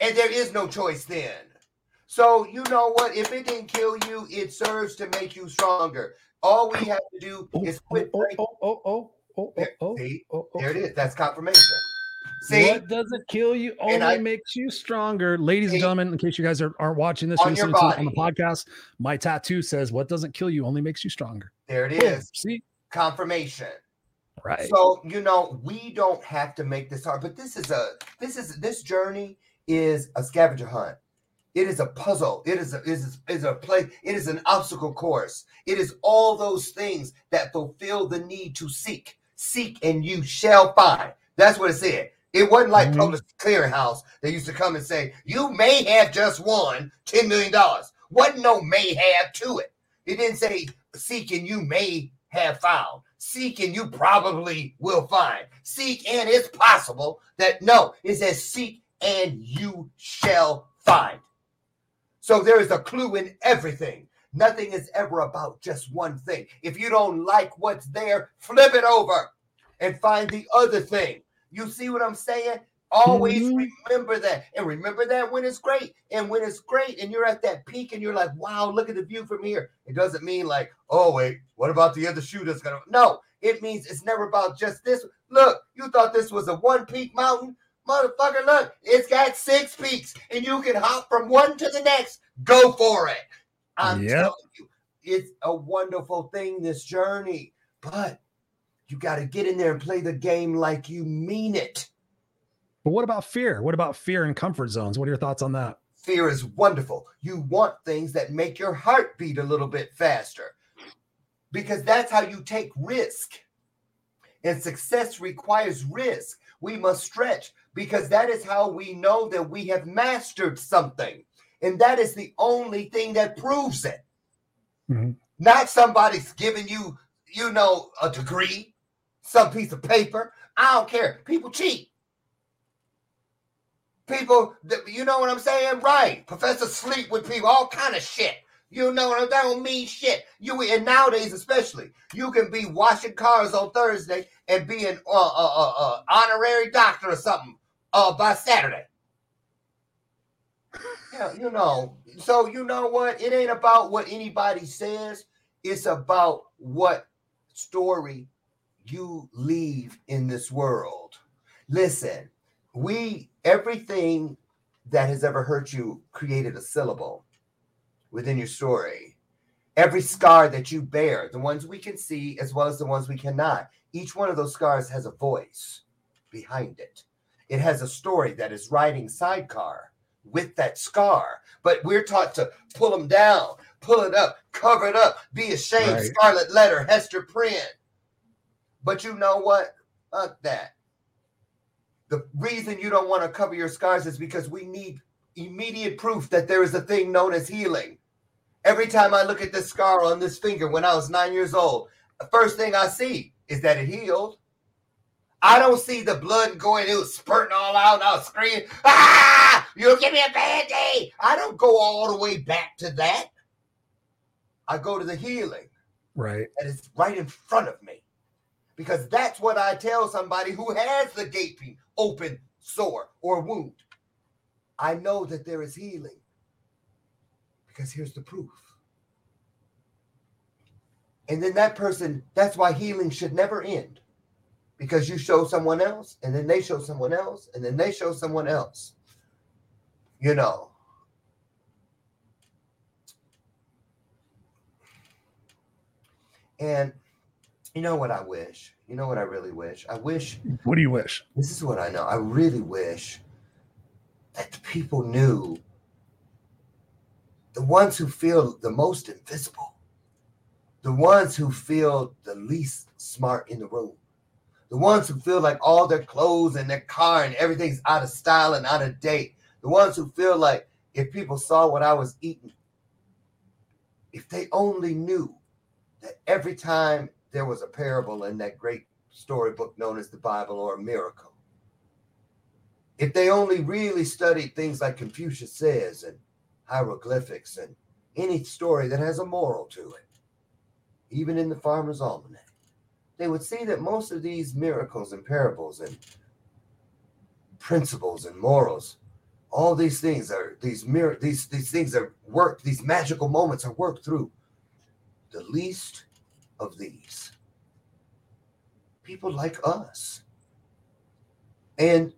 And there is no choice then. So you know what? If it didn't kill you, it serves to make you stronger. All we have to do is quit. There it is. That's confirmation. See? What doesn't kill you only makes you stronger. Ladies and gentlemen, in case you guys aren't watching this on the podcast, my tattoo says, what doesn't kill you only makes you stronger. There it is. See? Confirmation. Right. So, you know, we don't have to make this hard, but this journey is a scavenger hunt. It is a puzzle. It is a play. It is an obstacle course. It is all those things that fulfill the need to seek. Seek and you shall find. That's what it said. It wasn't like Public Clearinghouse. They used to come and say, you may have just won $10 million. Wasn't no may have to it. It didn't say seek and you may have found. Seek and you probably will find. Seek and it's possible that it says seek and you shall find. So there is a clue in everything. Nothing is ever about just one thing. If you don't like what's there, flip it over and find the other thing. You see what I'm saying? Always remember that. And remember that when it's great. And when it's great and you're at that peak and you're like, wow, look at the view from here. It doesn't mean like, oh, wait, what about the other shoe that's going to? No, it means it's never about just this. Look, you thought this was a one-peak mountain. Motherfucker, look, it's got 6 peaks and you can hop from one to the next. Go for it. I'm telling you, it's a wonderful thing, this journey. But you got to get in there and play the game like you mean it. But what about fear? What about fear and comfort zones? What are your thoughts on that? Fear is wonderful. You want things that make your heart beat a little bit faster because that's how you take risk. And success requires risk. We must stretch. Because that is how we know that we have mastered something. And that is the only thing that proves it. Mm-hmm. Not somebody's giving you, a degree, some piece of paper. I don't care. People cheat. People, you know what I'm saying? Right. Professors sleep with people, all kind of shit. You know what I'm saying? That don't mean shit. And nowadays especially, you can be washing cars on Thursday and be an honorary doctor or something. By Saturday. Yeah, So you know what? It ain't about what anybody says. It's about what story you leave in this world. Listen, everything that has ever hurt you created a syllable within your story. Every scar that you bear, the ones we can see as well as the ones we cannot, each one of those scars has a voice behind it. It has a story that is riding sidecar with that scar. But we're taught to pull them down, pull it up, cover it up, be ashamed, right. Scarlet Letter, Hester Prynne. But you know what? Fuck that. The reason you don't want to cover your scars is because we need immediate proof that there is a thing known as healing. Every time I look at this scar on this finger when I was 9 years old, the first thing I see is that it healed. I don't see the blood going, it was spurting all out and I was screaming, you give me a band-aid. I don't go all the way back to that. I go to the healing. Right. And it's right in front of me. Because that's what I tell somebody who has the gaping, open sore or wound. I know that there is healing. Because here's the proof. And then that person, that's why healing should never end. Because you show someone else, and then they show someone else, and then they show someone else. And you know what I wish? You know what I really wish? I wish. What do you wish? This is what I know. I really wish that the people knew, the ones who feel the most invisible, the ones who feel the least smart in the room, the ones who feel like all their clothes and their car and everything's out of style and out of date. The ones who feel like if people saw what I was eating, if they only knew that every time there was a parable in that great storybook known as the Bible or a miracle, if they only really studied things like Confucius says and hieroglyphics and any story that has a moral to it, even in the Farmer's Almanac, they would see that most of these miracles and parables and principles and morals, all these things are these things are worked. These magical moments are worked through the least of these. people like us. And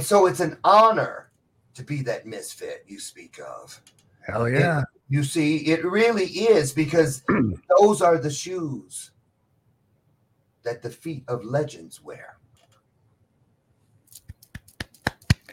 so it's an honor to be that misfit you speak of. Hell yeah. You see, it really is, because those are the shoes that the feet of legends wear.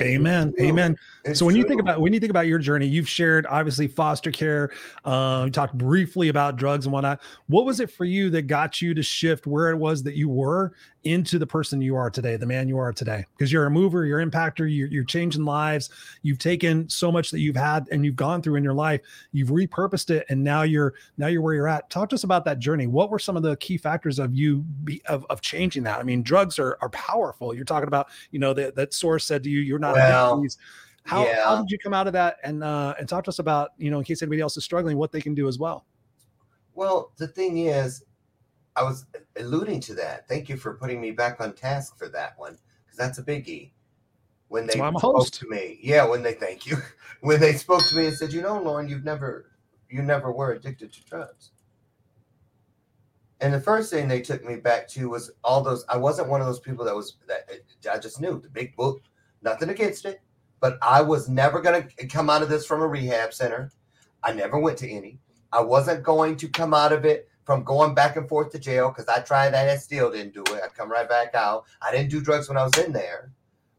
Amen. Amen. It's so when true. You think about, when you think about your journey, you've shared obviously foster care, you talked briefly about drugs and whatnot. What was it for you that got you to shift where it was that you were into the person you are today, the man you are today? Because you're a mover, you're an impactor, you're changing lives. You've taken so much that you've had and you've gone through in your life. You've repurposed it, and now you're where you're at. Talk to us about that journey. What were some of the key factors of you of changing that? I mean, drugs are powerful. You're talking about, you know, that source said to you, you're not a disease. How did you come out of that? And talk to us about, you know, in case anybody else is struggling, what they can do as well. Well, the thing is, I was alluding to that. Thank you for putting me back on task for that one, because that's a biggie. When they spoke to me, when they spoke to me and said, you know, Lauren, you never were addicted to drugs. And the first thing they took me back to was all those. I wasn't one of those people that I just knew the big book. Nothing against it, but I was never going to come out of this from a rehab center. I never went to any. I wasn't going to come out of it from going back and forth to jail, because I tried that and still didn't do it. I come right back out. I didn't do drugs when I was in there,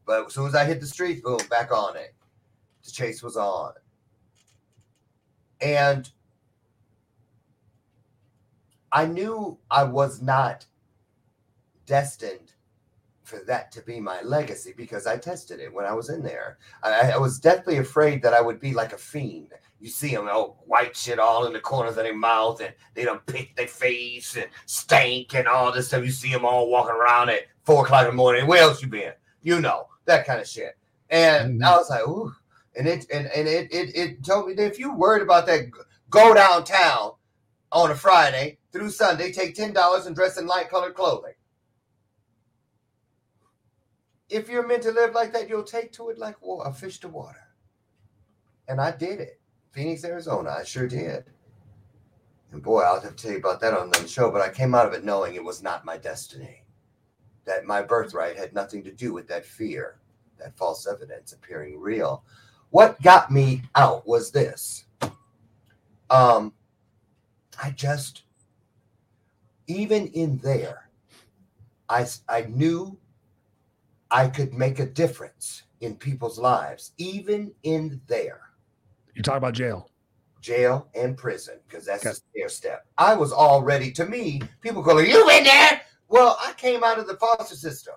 but as soon as I hit the streets, boom, back on it. The chase was on. And I knew I was not destined for that to be my legacy, because I tested it when I was in there. I was deathly afraid that I would be like a fiend. You see them, white shit all in the corners of their mouth, and they done pick their face and stink and all this stuff. You see them all walking around at 4 o'clock in the morning. Where else you been? You know, that kind of shit. And I was like, ooh. And it told me that if you worried about that, go downtown on a Friday through Sunday, take $10 and dress in light colored clothing. If you're meant to live like that, you'll take to it like a fish to water. And I did it. Phoenix, Arizona, I sure did. And boy, I'll have to tell you about that on another show, but I came out of it knowing it was not my destiny, that my birthright had nothing to do with that fear, that false evidence appearing real. What got me out was this. Even in there, I knew I could make a difference in people's lives, even in there. You're talking about jail. Jail and prison, because that's a stair step. I was already, to me, people go, you in there? Well, I came out of the foster system.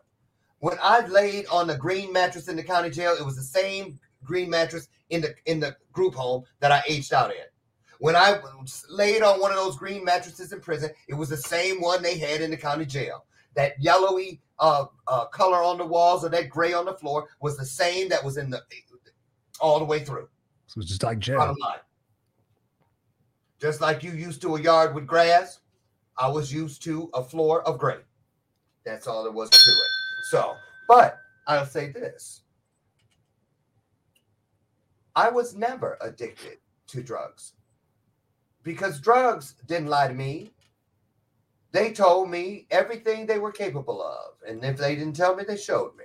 When I laid on the green mattress in the county jail, it was the same green mattress in the group home that I aged out in. When I laid on one of those green mattresses in prison, it was the same one they had in the county jail. That yellowy color on the walls, or that gray on the floor, was the same that was in the all the way through. So it's just like jail. Just like you used to a yard with grass, I was used to a floor of gray. That's all there was to it. So, but I'll say this. I was never addicted to drugs, because drugs didn't lie to me. They told me everything they were capable of. And if they didn't tell me, they showed me.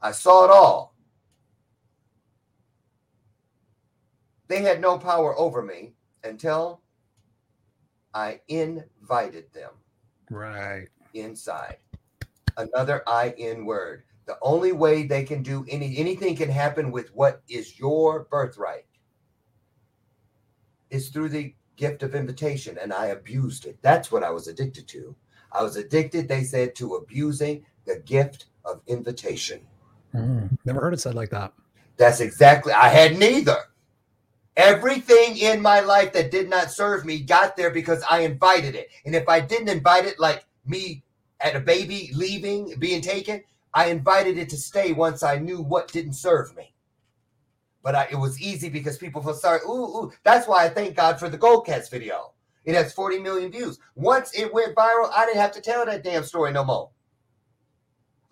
I saw it all. They had no power over me until I invited them. Right. Inside. Another I-N word. The only way they can do anything can happen with what is your birthright is through the gift of invitation, and I abused it. That's what I was addicted to. I was addicted, they said, to abusing the gift of invitation. Never heard it said like that. That's exactly. I had neither. Everything in my life that did not serve me got there because I invited it. And if I didn't invite it, like me at a baby leaving, being taken, I invited it to stay once I knew what didn't serve me. But it was easy because people felt sorry. Ooh, that's why I thank God for the Gold Cats video. It has 40 million views. Once it went viral, I didn't have to tell that damn story no more.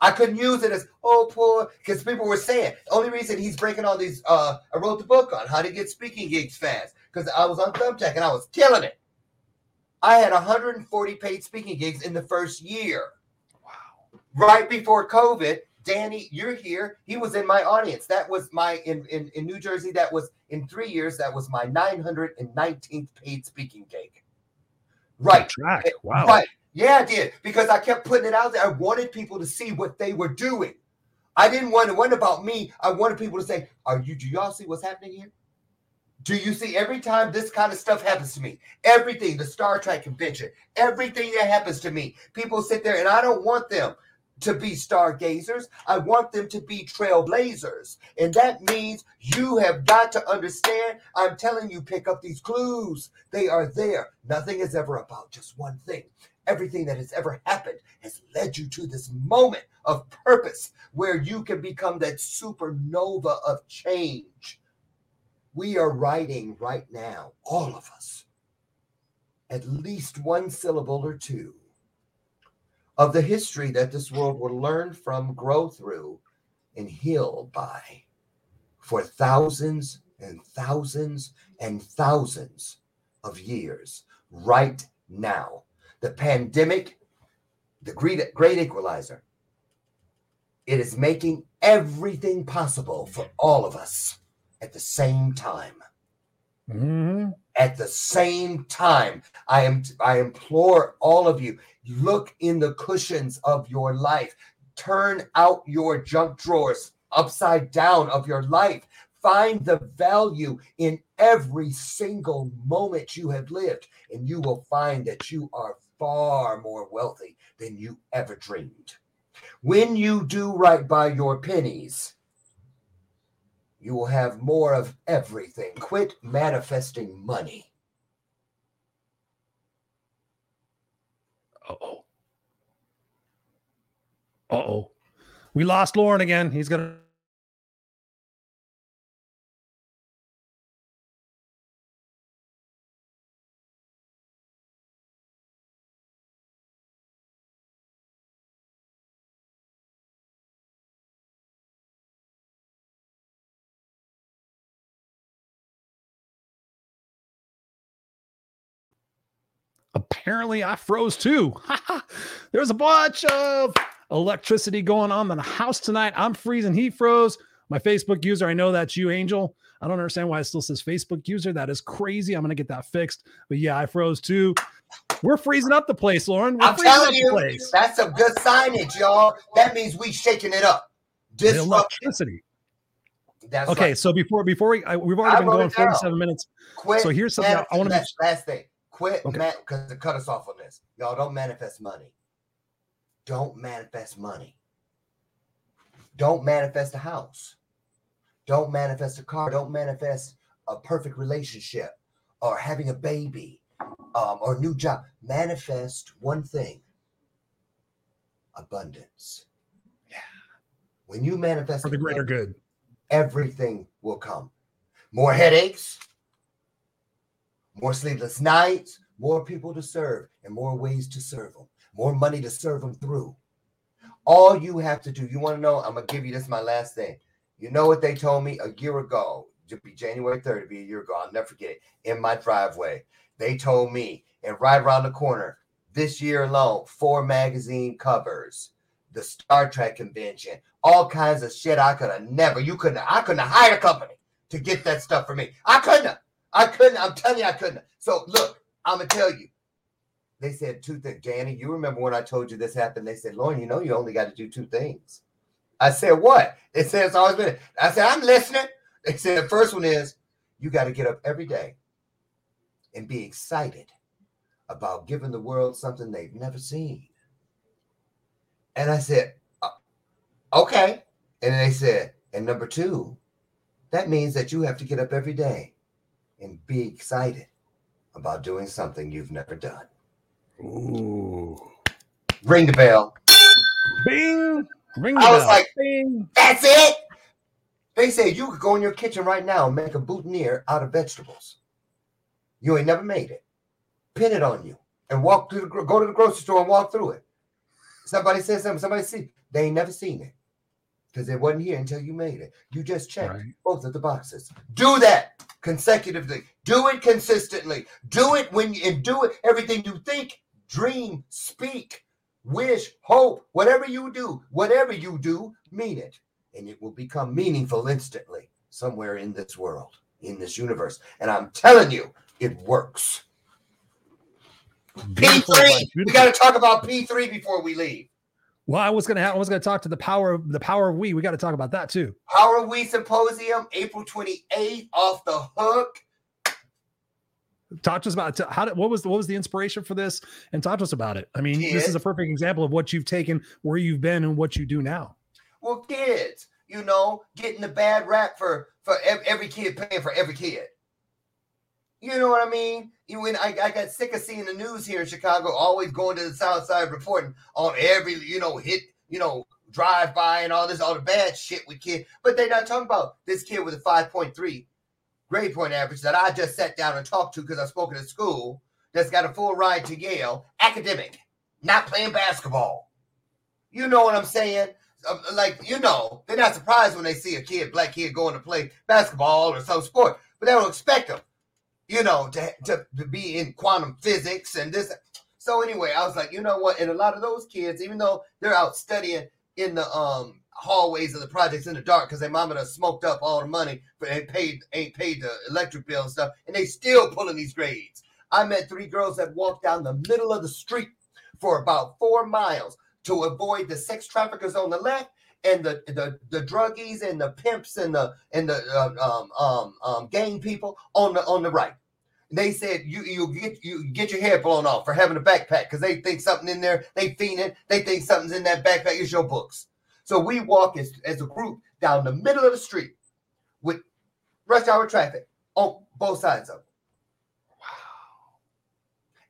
I couldn't use it as, oh, poor, because people were saying, the only reason he's breaking all these, I wrote the book on how to get speaking gigs fast, because I was on Thumbtack and I was killing it. I had 140 paid speaking gigs in the first year. Wow. Right before COVID, Danny, you're here. He was in my audience. That was my, in New Jersey, that was in 3 years, that was my 919th paid speaking gig. Right. Wow. Right. Yeah, I did. Because I kept putting it out there. I wanted people to see what they were doing. I didn't want it wasn't about me. I wanted people to say, do y'all see what's happening here? Do you see every time this kind of stuff happens to me? Everything, the Star Trek convention, everything that happens to me, people sit there, and I don't want them to be stargazers. I want them to be trailblazers. And that means you have got to understand. I'm telling you, pick up these clues. They are there. Nothing is ever about just one thing. Everything that has ever happened has led you to this moment of purpose where you can become that supernova of change. We are writing right now, all of us, at least one syllable or two of the history that this world will learn from, grow through, and heal by for thousands and thousands and thousands of years right now. The pandemic, the great equalizer, it is making everything possible for all of us at the same time. Mm-hmm. At the same time, I implore all of you, look in the cushions of your life. Turn out your junk drawers upside down of your life. Find the value in every single moment you have lived, and you will find that you are far more wealthy than you ever dreamed. When you do right by your pennies, you will have more of everything. Quit manifesting money. Uh-oh. Uh-oh. We lost Lauren again. He's going to... Apparently, I froze too. There's a bunch of electricity going on in the house tonight. I'm freezing. He froze. My Facebook user, I know that's you, Angel. I don't understand why it still says Facebook user. That is crazy. I'm going to get that fixed. But yeah, I froze too. We're freezing up the place, Lauren. I'm telling you, that's a good signage, y'all. That means we shaking it up. Disruption. Electricity. That's okay, right. So we've already been going 47 minutes. Quit. So here's something I want to mention. Last thing. Quit, okay. Because they cut us off on this. Y'all, don't manifest money. Don't manifest money. Don't manifest a house. Don't manifest a car. Don't manifest a perfect relationship or having a baby or a new job. Manifest one thing. Abundance. Yeah. When you manifest for the greater good, everything will come. More headaches. More sleepless nights, more people to serve, and more ways to serve them, more money to serve them through. All you have to do, you want to know, I'm going to give you this, my last thing. You know what they told me a year ago, it'd be January 3rd, it'd be a year ago, I'll never forget it, in my driveway. They told me, and right around the corner, this year alone, 4 magazine covers, the Star Trek convention, all kinds of shit I could have never, I couldn't have hired a company to get that stuff for me. I'm telling you, I couldn't. So look, I'm going to tell you. They said two things. Danny, you remember when I told you this happened? They said, Lauren, you know you only got to do 2 things. I said, what? They said, it's always been. I said, I'm listening. They said, the first one is, you got to get up every day and be excited about giving the world something they've never seen. And I said, okay. And they said, and number 2, that means that you have to get up every day and be excited about doing something you've never done. Ooh. Ring the bell. Bing. Ring the bell. I was like, bing. That's it. They say you could go in your kitchen right now and make a boutonniere out of vegetables. You ain't never made it. Pin it on you and go to the grocery store and walk through it. Somebody says something. Somebody sees. They ain't never seen it because it wasn't here until you made it. You just checked both of the boxes. Do that. consecutively. Do it consistently. Do it when you, and do it everything you think, dream, speak, wish, hope, whatever you do, mean it. And it will become meaningful instantly somewhere in this world, in this universe. And I'm telling you, it works. Beautiful, P3. We got to talk about P3 before we leave. Well, I was going to talk to the power of we. We got to talk about that too. Power of We Symposium, April 28th, off the hook. Talk to us about how. What was the inspiration for this? And talk to us about it. I mean, kids. This is a perfect example of what you've taken, where you've been, and what you do now. Well, kids, getting the bad rap for every kid paying for every kid. You know what I mean? When I got sick of seeing the news here in Chicago, always going to the South Side reporting on every, hit, drive by and all this, all the bad shit with kids. But they're not talking about this kid with a 5.3 grade point average that I just sat down and talked to because I've spoken at school, that's got a full ride to Yale, academic, not playing basketball. You know what I'm saying? They're not surprised when they see a kid, black kid, going to play basketball or some sport, but they don't expect them. To be in quantum physics and this. So anyway, I was like, you know what? And a lot of those kids, even though they're out studying in the hallways of the projects in the dark because their mama done smoked up all the money, but ain't paid the electric bill and stuff, and they still pulling these grades. I met three girls that walked down the middle of the street for about 4 miles to avoid the sex traffickers on the left and the druggies and the pimps and the gang people on the right. They said you get your head blown off for having a backpack because they think something in there. They fiending. They think something's in that backpack. It's your books. So we walk as a group down the middle of the street with rush hour traffic on both sides of it. Wow.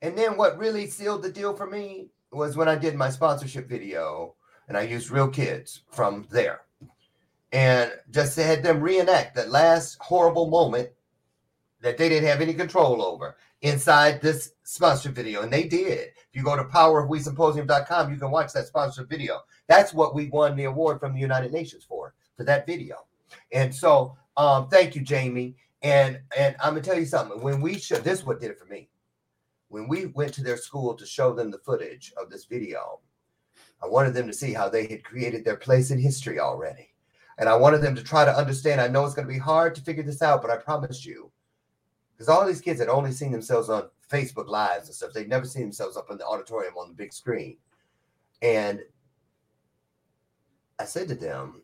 And then what really sealed the deal for me was when I did my sponsorship video. And I used real kids from there and just had them reenact that last horrible moment that they didn't have any control over inside this sponsorship video. And they did. If you go to powerofwesymposium.com, you can watch that sponsorship video. That's what we won the award from the United Nations for that video. And so thank you, Jamie. And I'm going to tell you something. This is what did it for me. When we went to their school to show them the footage of this video, I wanted them to see how they had created their place in history already. And I wanted them to try to understand. I know it's going to be hard to figure this out, but I promise you, because all these kids had only seen themselves on Facebook Lives and stuff. They'd never seen themselves up in the auditorium on the big screen. And I said to them,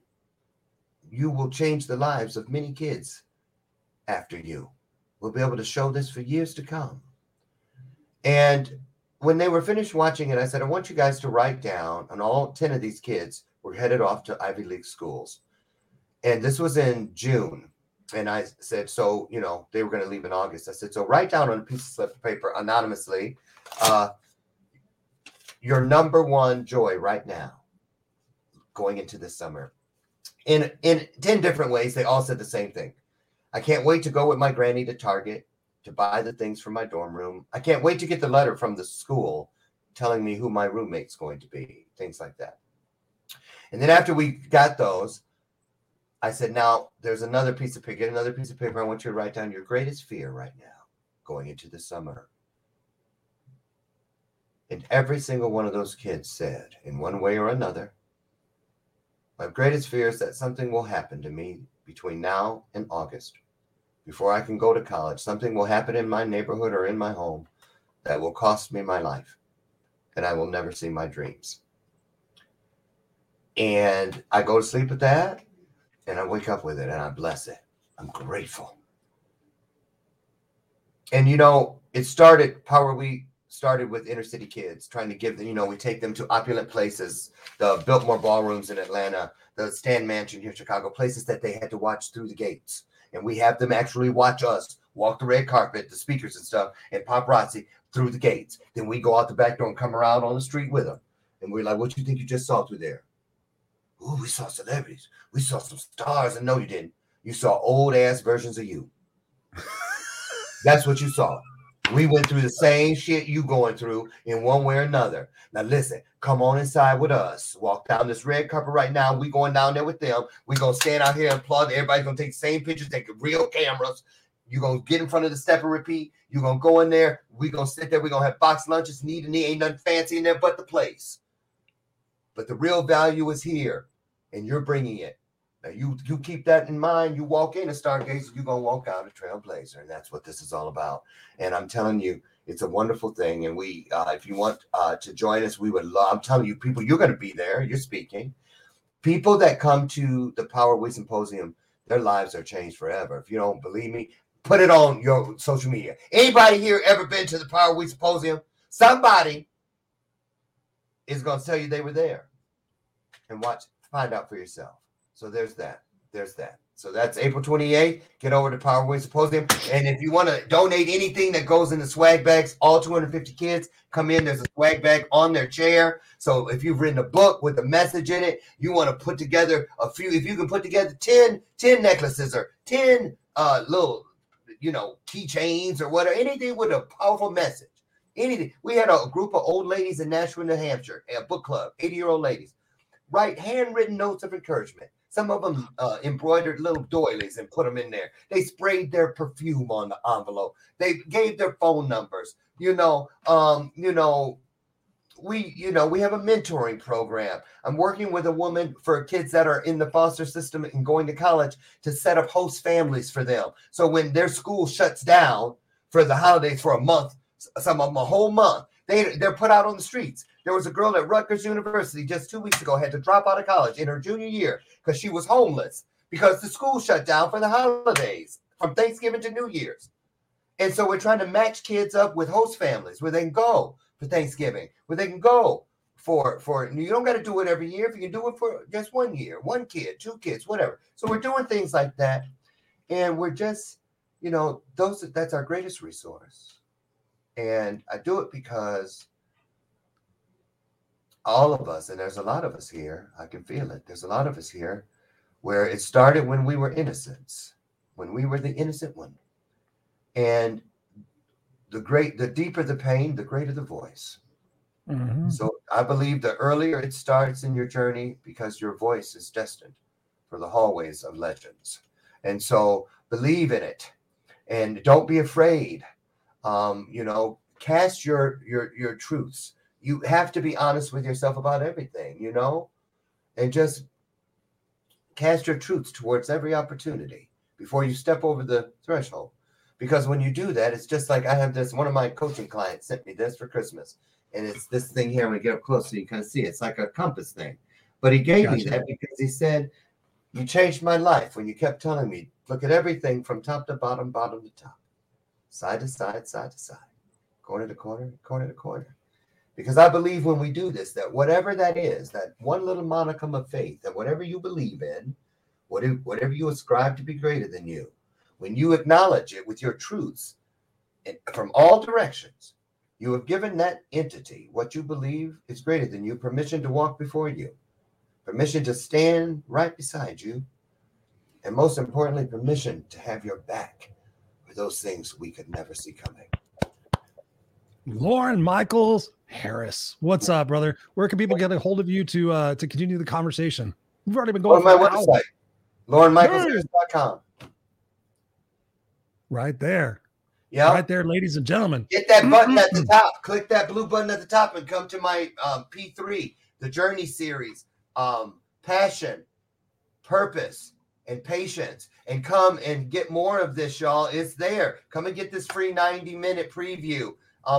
you will change the lives of many kids after you. We'll be able to show this for years to come. And when they were finished watching it, I said, I want you guys to write down, and all 10 of these kids were headed off to Ivy League schools. And this was in June. And I said, so, they were going to leave in August. I said, so write down on a piece of slip of paper anonymously, your number one joy right now, going into this summer. In 10 different ways, they all said the same thing. I can't wait to go with my granny to Target to buy the things for my dorm room. I can't wait to get the letter from the school telling me who my roommate's going to be, things like that. And then after we got those, I said, now there's another piece of paper. I want you to write down your greatest fear right now, going into the summer. And every single one of those kids said, in one way or another, my greatest fear is that something will happen to me between now and August. Before I can go to college, something will happen in my neighborhood or in my home that will cost me my life, and I will never see my dreams. And I go to sleep with that, and I wake up with it, and I bless it. I'm grateful. And, Power We started with inner city kids, trying to give them, we take them to opulent places, the Biltmore ballrooms in Atlanta, the Stan mansion here in Chicago, places that they had to watch through the gates. And we have them actually watch us walk the red carpet, the speakers and stuff, and paparazzi through the gates. Then we go out the back door and come around on the street with them. And we're like, what do you think you just saw through there? Ooh, we saw celebrities. We saw some stars. And no, you didn't. You saw old-ass versions of you. That's what you saw. We went through the same shit you going through in one way or another. Now, listen, come on inside with us. Walk down this red carpet right now. We going down there with them. We going to stand out here and applaud. Everybody's going to take the same pictures, take real cameras. You're going to get in front of the step and repeat. You're going to go in there. We're going to sit there. We're going to have box lunches, knee to knee. Ain't nothing fancy in there but the place. But the real value is here, and you're bringing it. Now, you keep that in mind. You walk in a stargazer, you're going to walk out a trailblazer, and that's what this is all about. And I'm telling you, it's a wonderful thing. And we, if you want to join us, we would love, I'm telling you, people, you're going to be there. You're speaking. People that come to the Power of We Symposium, their lives are changed forever. If you don't believe me, put it on your social media. Anybody here ever been to the Power of We Symposium? Somebody is going to tell you they were there. And watch, find out for yourself. So there's that. There's that. So that's April 28th. Get over to Power of We Symposium. And if you want to donate anything that goes in the swag bags, all 250 kids come in. There's a swag bag on their chair. So if you've written a book with a message in it, you want to put together a few. If you can put together 10 necklaces or 10 little, keychains or whatever, anything with a powerful message, anything. We had a group of old ladies in Nashville, New Hampshire, a book club, 80-year-old ladies, write handwritten notes of encouragement. Some of them embroidered little doilies and put them in there. They sprayed their perfume on the envelope. They gave their phone numbers. We have a mentoring program. I'm working with a woman for kids that are in the foster system and going to college to set up host families for them. So when their school shuts down for the holidays for a month, some of them a whole month, they're put out on the streets. There was a girl at Rutgers University just 2 weeks ago had to drop out of college in her junior year because she was homeless because the school shut down for the holidays from Thanksgiving to New Year's. And so we're trying to match kids up with host families where they can go for Thanksgiving, where they can go for you don't got to do it every year. If you can do it for just 1 year, one kid, two kids, whatever. So we're doing things like that. And we're just, that's our greatest resource. And I do it because all of us, and there's a lot of us here, I can feel it. There's a lot of us here where it started when we were innocents, when we were the innocent one. And the deeper the pain, the greater the voice. Mm-hmm. So I believe the earlier it starts in your journey, because your voice is destined for the hallways of legends. And so believe in it and don't be afraid. Cast your truths. You have to be honest with yourself about everything, and just cast your truths towards every opportunity before you step over the threshold. Because when you do that, it's just like I have this, one of my coaching clients sent me this for Christmas. And it's this thing here. I'm going to get up close so you can see it. It's like a compass thing. But he gave me that because he said, you changed my life when you kept telling me, look at everything from top to bottom, bottom to top, side to side, side to side, corner to corner, corner to corner. Because I believe when we do this, that whatever that is, that one little monicum of faith, that whatever you believe in, whatever you ascribe to be greater than you, when you acknowledge it with your truths and from all directions, you have given that entity, what you believe is greater than you, permission to walk before you, permission to stand right beside you, and most importantly, permission to have your back for those things we could never see coming. Lauren Michaels-Harris, what's up, brother? Where can people get a hold of you to continue the conversation? We've already been going on my website, LaurenMichaelsHarris.com. Right there. Yeah. Right there, ladies and gentlemen. Get that button at the top. Click that blue button at the top and come to my P3, the Journey series, Passion, Purpose, and Patience. And come and get more of this, y'all. It's there. Come and get this free 90-minute preview.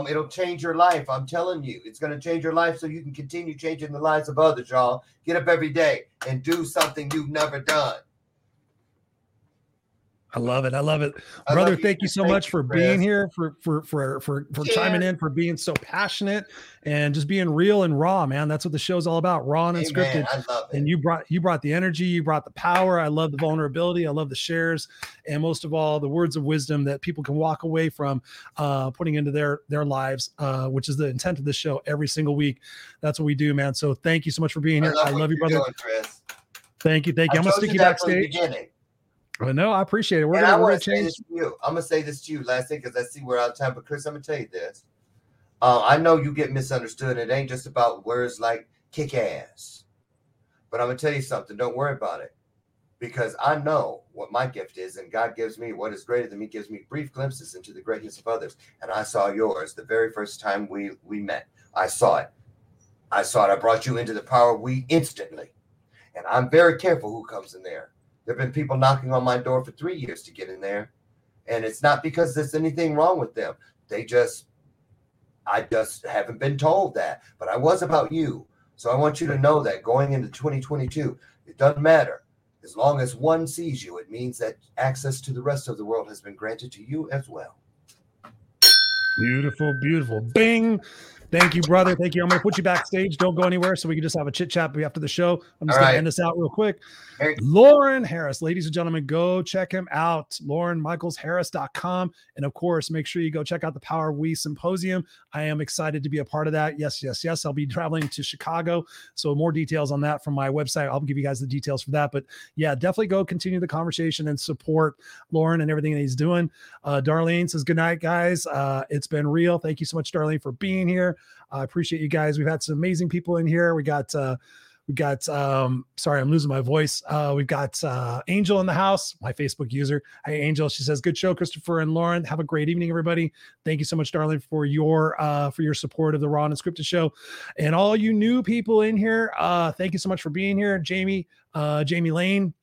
It'll change your life. I'm telling you, it's going to change your life so you can continue changing the lives of others, y'all. Get up every day and do something you've never done. I love it. I love it. Brother, thank you so much for being here, for chiming in, for being so passionate and just being real and raw, man. That's what the show's all about. Raw and unscripted. I love it. And you brought the energy, you brought the power. I love the vulnerability. I love the shares. And most of all, the words of wisdom that people can walk away from putting into their lives, which is the intent of the show every single week. That's what we do, man. So thank you so much for being here. I love you, brother. Doing, Chris. Thank you. I'm going to stick you backstage. Well, no, I appreciate it. We're going to change. I'm going to say this to you last thing because I see we're out of time. But, Chris, I'm going to tell you this. I know you get misunderstood. It ain't just about words like kick ass. But I'm going to tell you something. Don't worry about it. because I know what my gift is, and God gives me what is greater than me, gives me brief glimpses into the greatness of others. And I saw yours the very first time we met. I saw it. I brought you into the Power of We instantly. And I'm very careful who comes in there. There have been people knocking on my door for 3 years to get in there. And it's not because there's anything wrong with them. I just haven't been told that. But I was about you. So I want you to know that going into 2022, it doesn't matter. As long as one sees you, it means that access to the rest of the world has been granted to you as well. Beautiful, beautiful. Bing. Thank you, brother. Thank you. I'm going to put you backstage. Don't go anywhere, so we can just have a chit-chat after the show. I'm just going to end this out real quick. Hey. Lauren Harris, ladies and gentlemen, go check him out. LaurenMichaelsHarris.com. And, of course, make sure you go check out the Power of We Symposium. I am excited to be a part of that. Yes, yes, yes. I'll be traveling to Chicago. So more details on that from my website. I'll give you guys the details for that. But, yeah, definitely go continue the conversation and support Lauren and everything that he's doing. Darlene says, good night, guys. It's been real. Thank you so much, Darlene, for being here. I appreciate you guys. We've had some amazing people in here. Sorry, I'm losing my voice. We've got Angel in the house, my Facebook user. Hey, Angel. She says, good show, Christopher and Lauren. Have a great evening, everybody. Thank you so much, darling, for your support of the Raw and Unscripted Show. And all you new people in here, thank you so much for being here. Jamie Lane.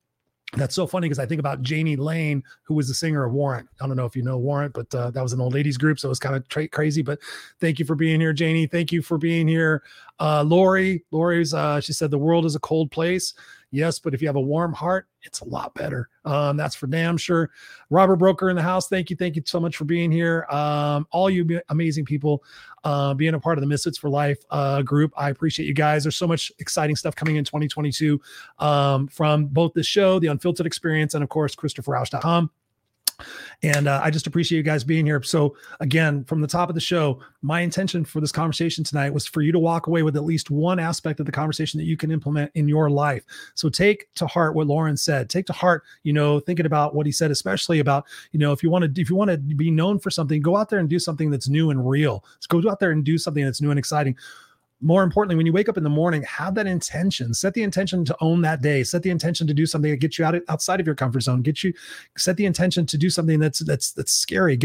That's so funny because I think about Janie Lane, who was the singer of Warrant. I don't know if you know Warrant, but that was an old ladies group, so it was kind of crazy. But thank you for being here, Janie. Thank you for being here. Lori's, she said, the world is a cold place. Yes, but if you have a warm heart, it's a lot better. That's for damn sure. Robert Broker in the house. Thank you so much for being here. All you amazing people being a part of the Misfits for Life group. I appreciate you guys. There's so much exciting stuff coming in 2022 from both the show, The Unfiltered Experience, and, of course, ChristopherRausch.com. And I just appreciate you guys being here. So again, from the top of the show, my intention for this conversation tonight was for you to walk away with at least one aspect of the conversation that you can implement in your life. So take to heart what Lauren said. Take to heart, thinking about what he said, especially about, if you want to be known for something, go out there and do something that's new and real. Just go out there and do something that's new and exciting. More importantly, when you wake up in the morning, have that intention. Set the intention to own that day. Set the intention to do something that gets you outside of your comfort zone. Set the intention to do something that's scary.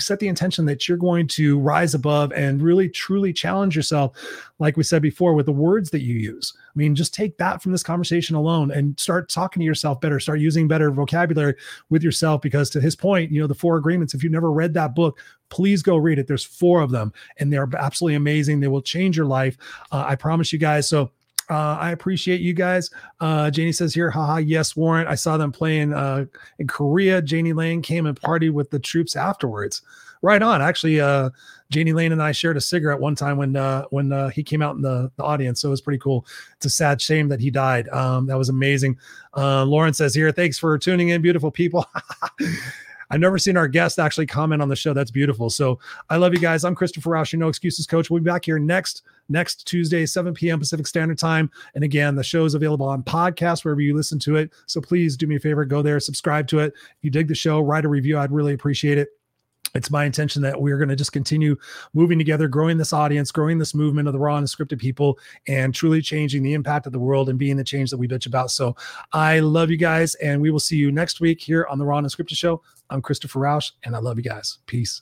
Set the intention that you're going to rise above and really truly challenge yourself, like we said before, with the words that you use. I mean, just take that from this conversation alone and start talking to yourself better, start using better vocabulary with yourself, because to his point, the Four Agreements, if you've never read that book, please go read it. There's 4 of them, and they're absolutely amazing. They will change your life. I promise you guys. So I appreciate you guys. Janie says here, haha, yes, Warren. I saw them playing in Korea. Janie Lane came and partied with the troops afterwards. Right on. Actually, Janie Lane and I shared a cigarette one time when he came out in the audience. So it was pretty cool. It's a sad shame that he died. That was amazing. Lauren says here, thanks for tuning in, beautiful people. I've never seen our guest actually comment on the show. That's beautiful. So I love you guys. I'm Christopher Roush, your No Excuses Coach. We'll be back here next Tuesday, 7 p.m. Pacific Standard Time. And again, the show is available on podcast, wherever you listen to it. So please do me a favor, go there, subscribe to it. If you dig the show, write a review. I'd really appreciate it. It's my intention that we're going to just continue moving together, growing this audience, growing this movement of the Raw and Unscripted people, and truly changing the impact of the world and being the change that we bitch about. So I love you guys, and we will see you next week here on the Raw and Unscripted Show. I'm Christopher Roush, and I love you guys. Peace.